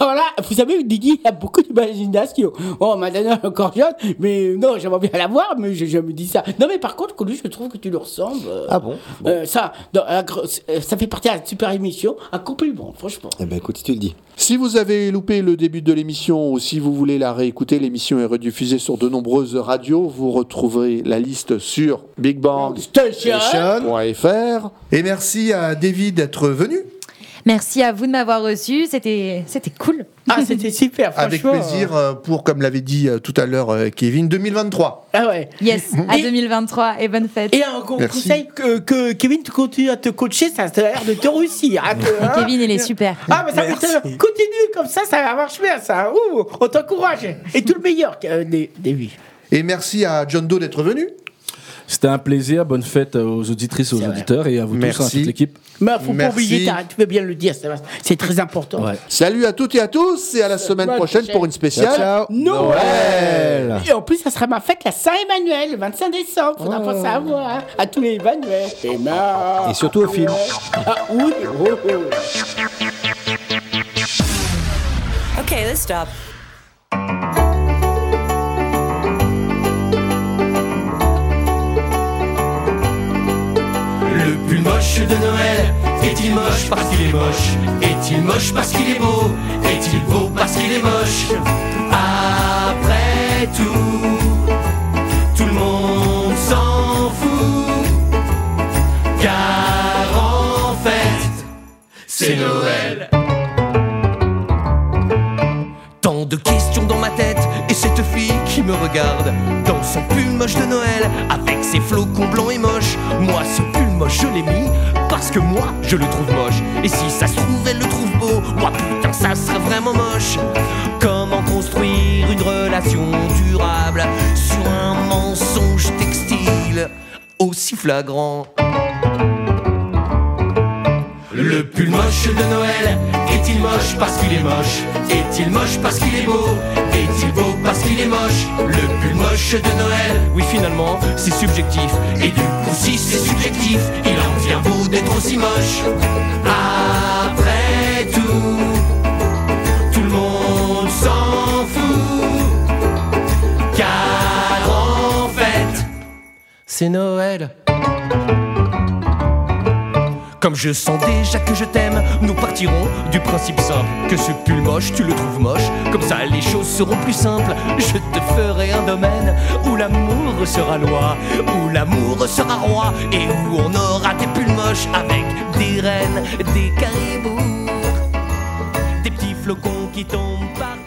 Alors là, vous savez, Didier a beaucoup d'imagination. Oh, Madonna, encore jeune. Mais non, j'aimerais bien la voir, mais j'ai jamais dit ça. Non, mais par contre, Coluche, je trouve que tu lui ressembles. Ah bon, bon. Euh, ça, non, ça fait partie de la super émission. Un compliment, franchement. Eh ben, écoute, si tu le dis. Si vous avez loupé le début de l'émission ou si vous voulez la réécouter, l'émission est rediffusée sur de nombreuses radios. Vous retrouverez la liste sur big bang station point f r. Et merci à Davy d'être venu. Merci à vous de m'avoir reçu, c'était, c'était cool. Ah, c'était super, franchement. Avec plaisir euh, pour, comme l'avait dit euh, tout à l'heure euh, Kevin, deux mille vingt-trois. Ah ouais. Yes, à et deux mille vingt-trois et bonne fête. Et un conseil que, que Kevin, tu continues à te coacher, ça a l'air de te réussir. Hein, hein. Kevin, il est super. Ah, mais ça te... continue comme ça, ça va marcher bien, ça. Ouh, on t'encourage. Et tout le meilleur euh, des, des vies. Et merci à John Doe d'être venu. C'était un plaisir, bonne fête aux auditrices, aux c'est auditeurs vrai. Et à vous Merci. tous, à toute l'équipe. Mais faut Merci. pas oublier, tu peux bien le dire, c'est très important. Ouais. Salut à toutes et à tous et à la semaine bon prochaine cher. pour une spéciale ciao, ciao. Noël. Noël. Et en plus, ça sera ma fête, la Saint-Emmanuel, le vingt-cinq décembre. Faudra oh. penser à moi, hein, à tous les Emmanuel. C'est mort. Et surtout au film. Ah oui. Ok, let's stop. Moche de Noël, est-il moche parce qu'il est moche? Est-il moche parce qu'il est beau? Est-il beau parce qu'il est moche? Après tout, tout le monde s'en fout. c'est Noël. Tant de questions dans ma tête, et cette fille qui me regarde dans son pull moche de Noël, avec ses flocons blancs et moches. Moi ce pull moche je l'ai mis parce que moi je le trouve moche. Et si ça se trouve elle le trouve beau, ouah putain ça serait vraiment moche. Comment construire une relation durable sur un mensonge textile aussi flagrant? Le pull moche de Noël, est-il moche parce qu'il est moche? Est-il moche parce qu'il est beau? Est-il beau parce qu'il est moche? Le pull moche de Noël. Oui, finalement, c'est subjectif. Et du coup, si c'est subjectif, il en vient beau d'être aussi moche. Après tout, tout le monde s'en fout, car en fait, c'est Noël. Comme je sens déjà que je t'aime, nous partirons du principe simple que ce pull moche, tu le trouves moche. Comme ça, les choses seront plus simples. Je te ferai un domaine où l'amour sera loi, où l'amour sera roi, et où on aura des pulls moches avec des reines, des caribous, des petits flocons qui tombent par...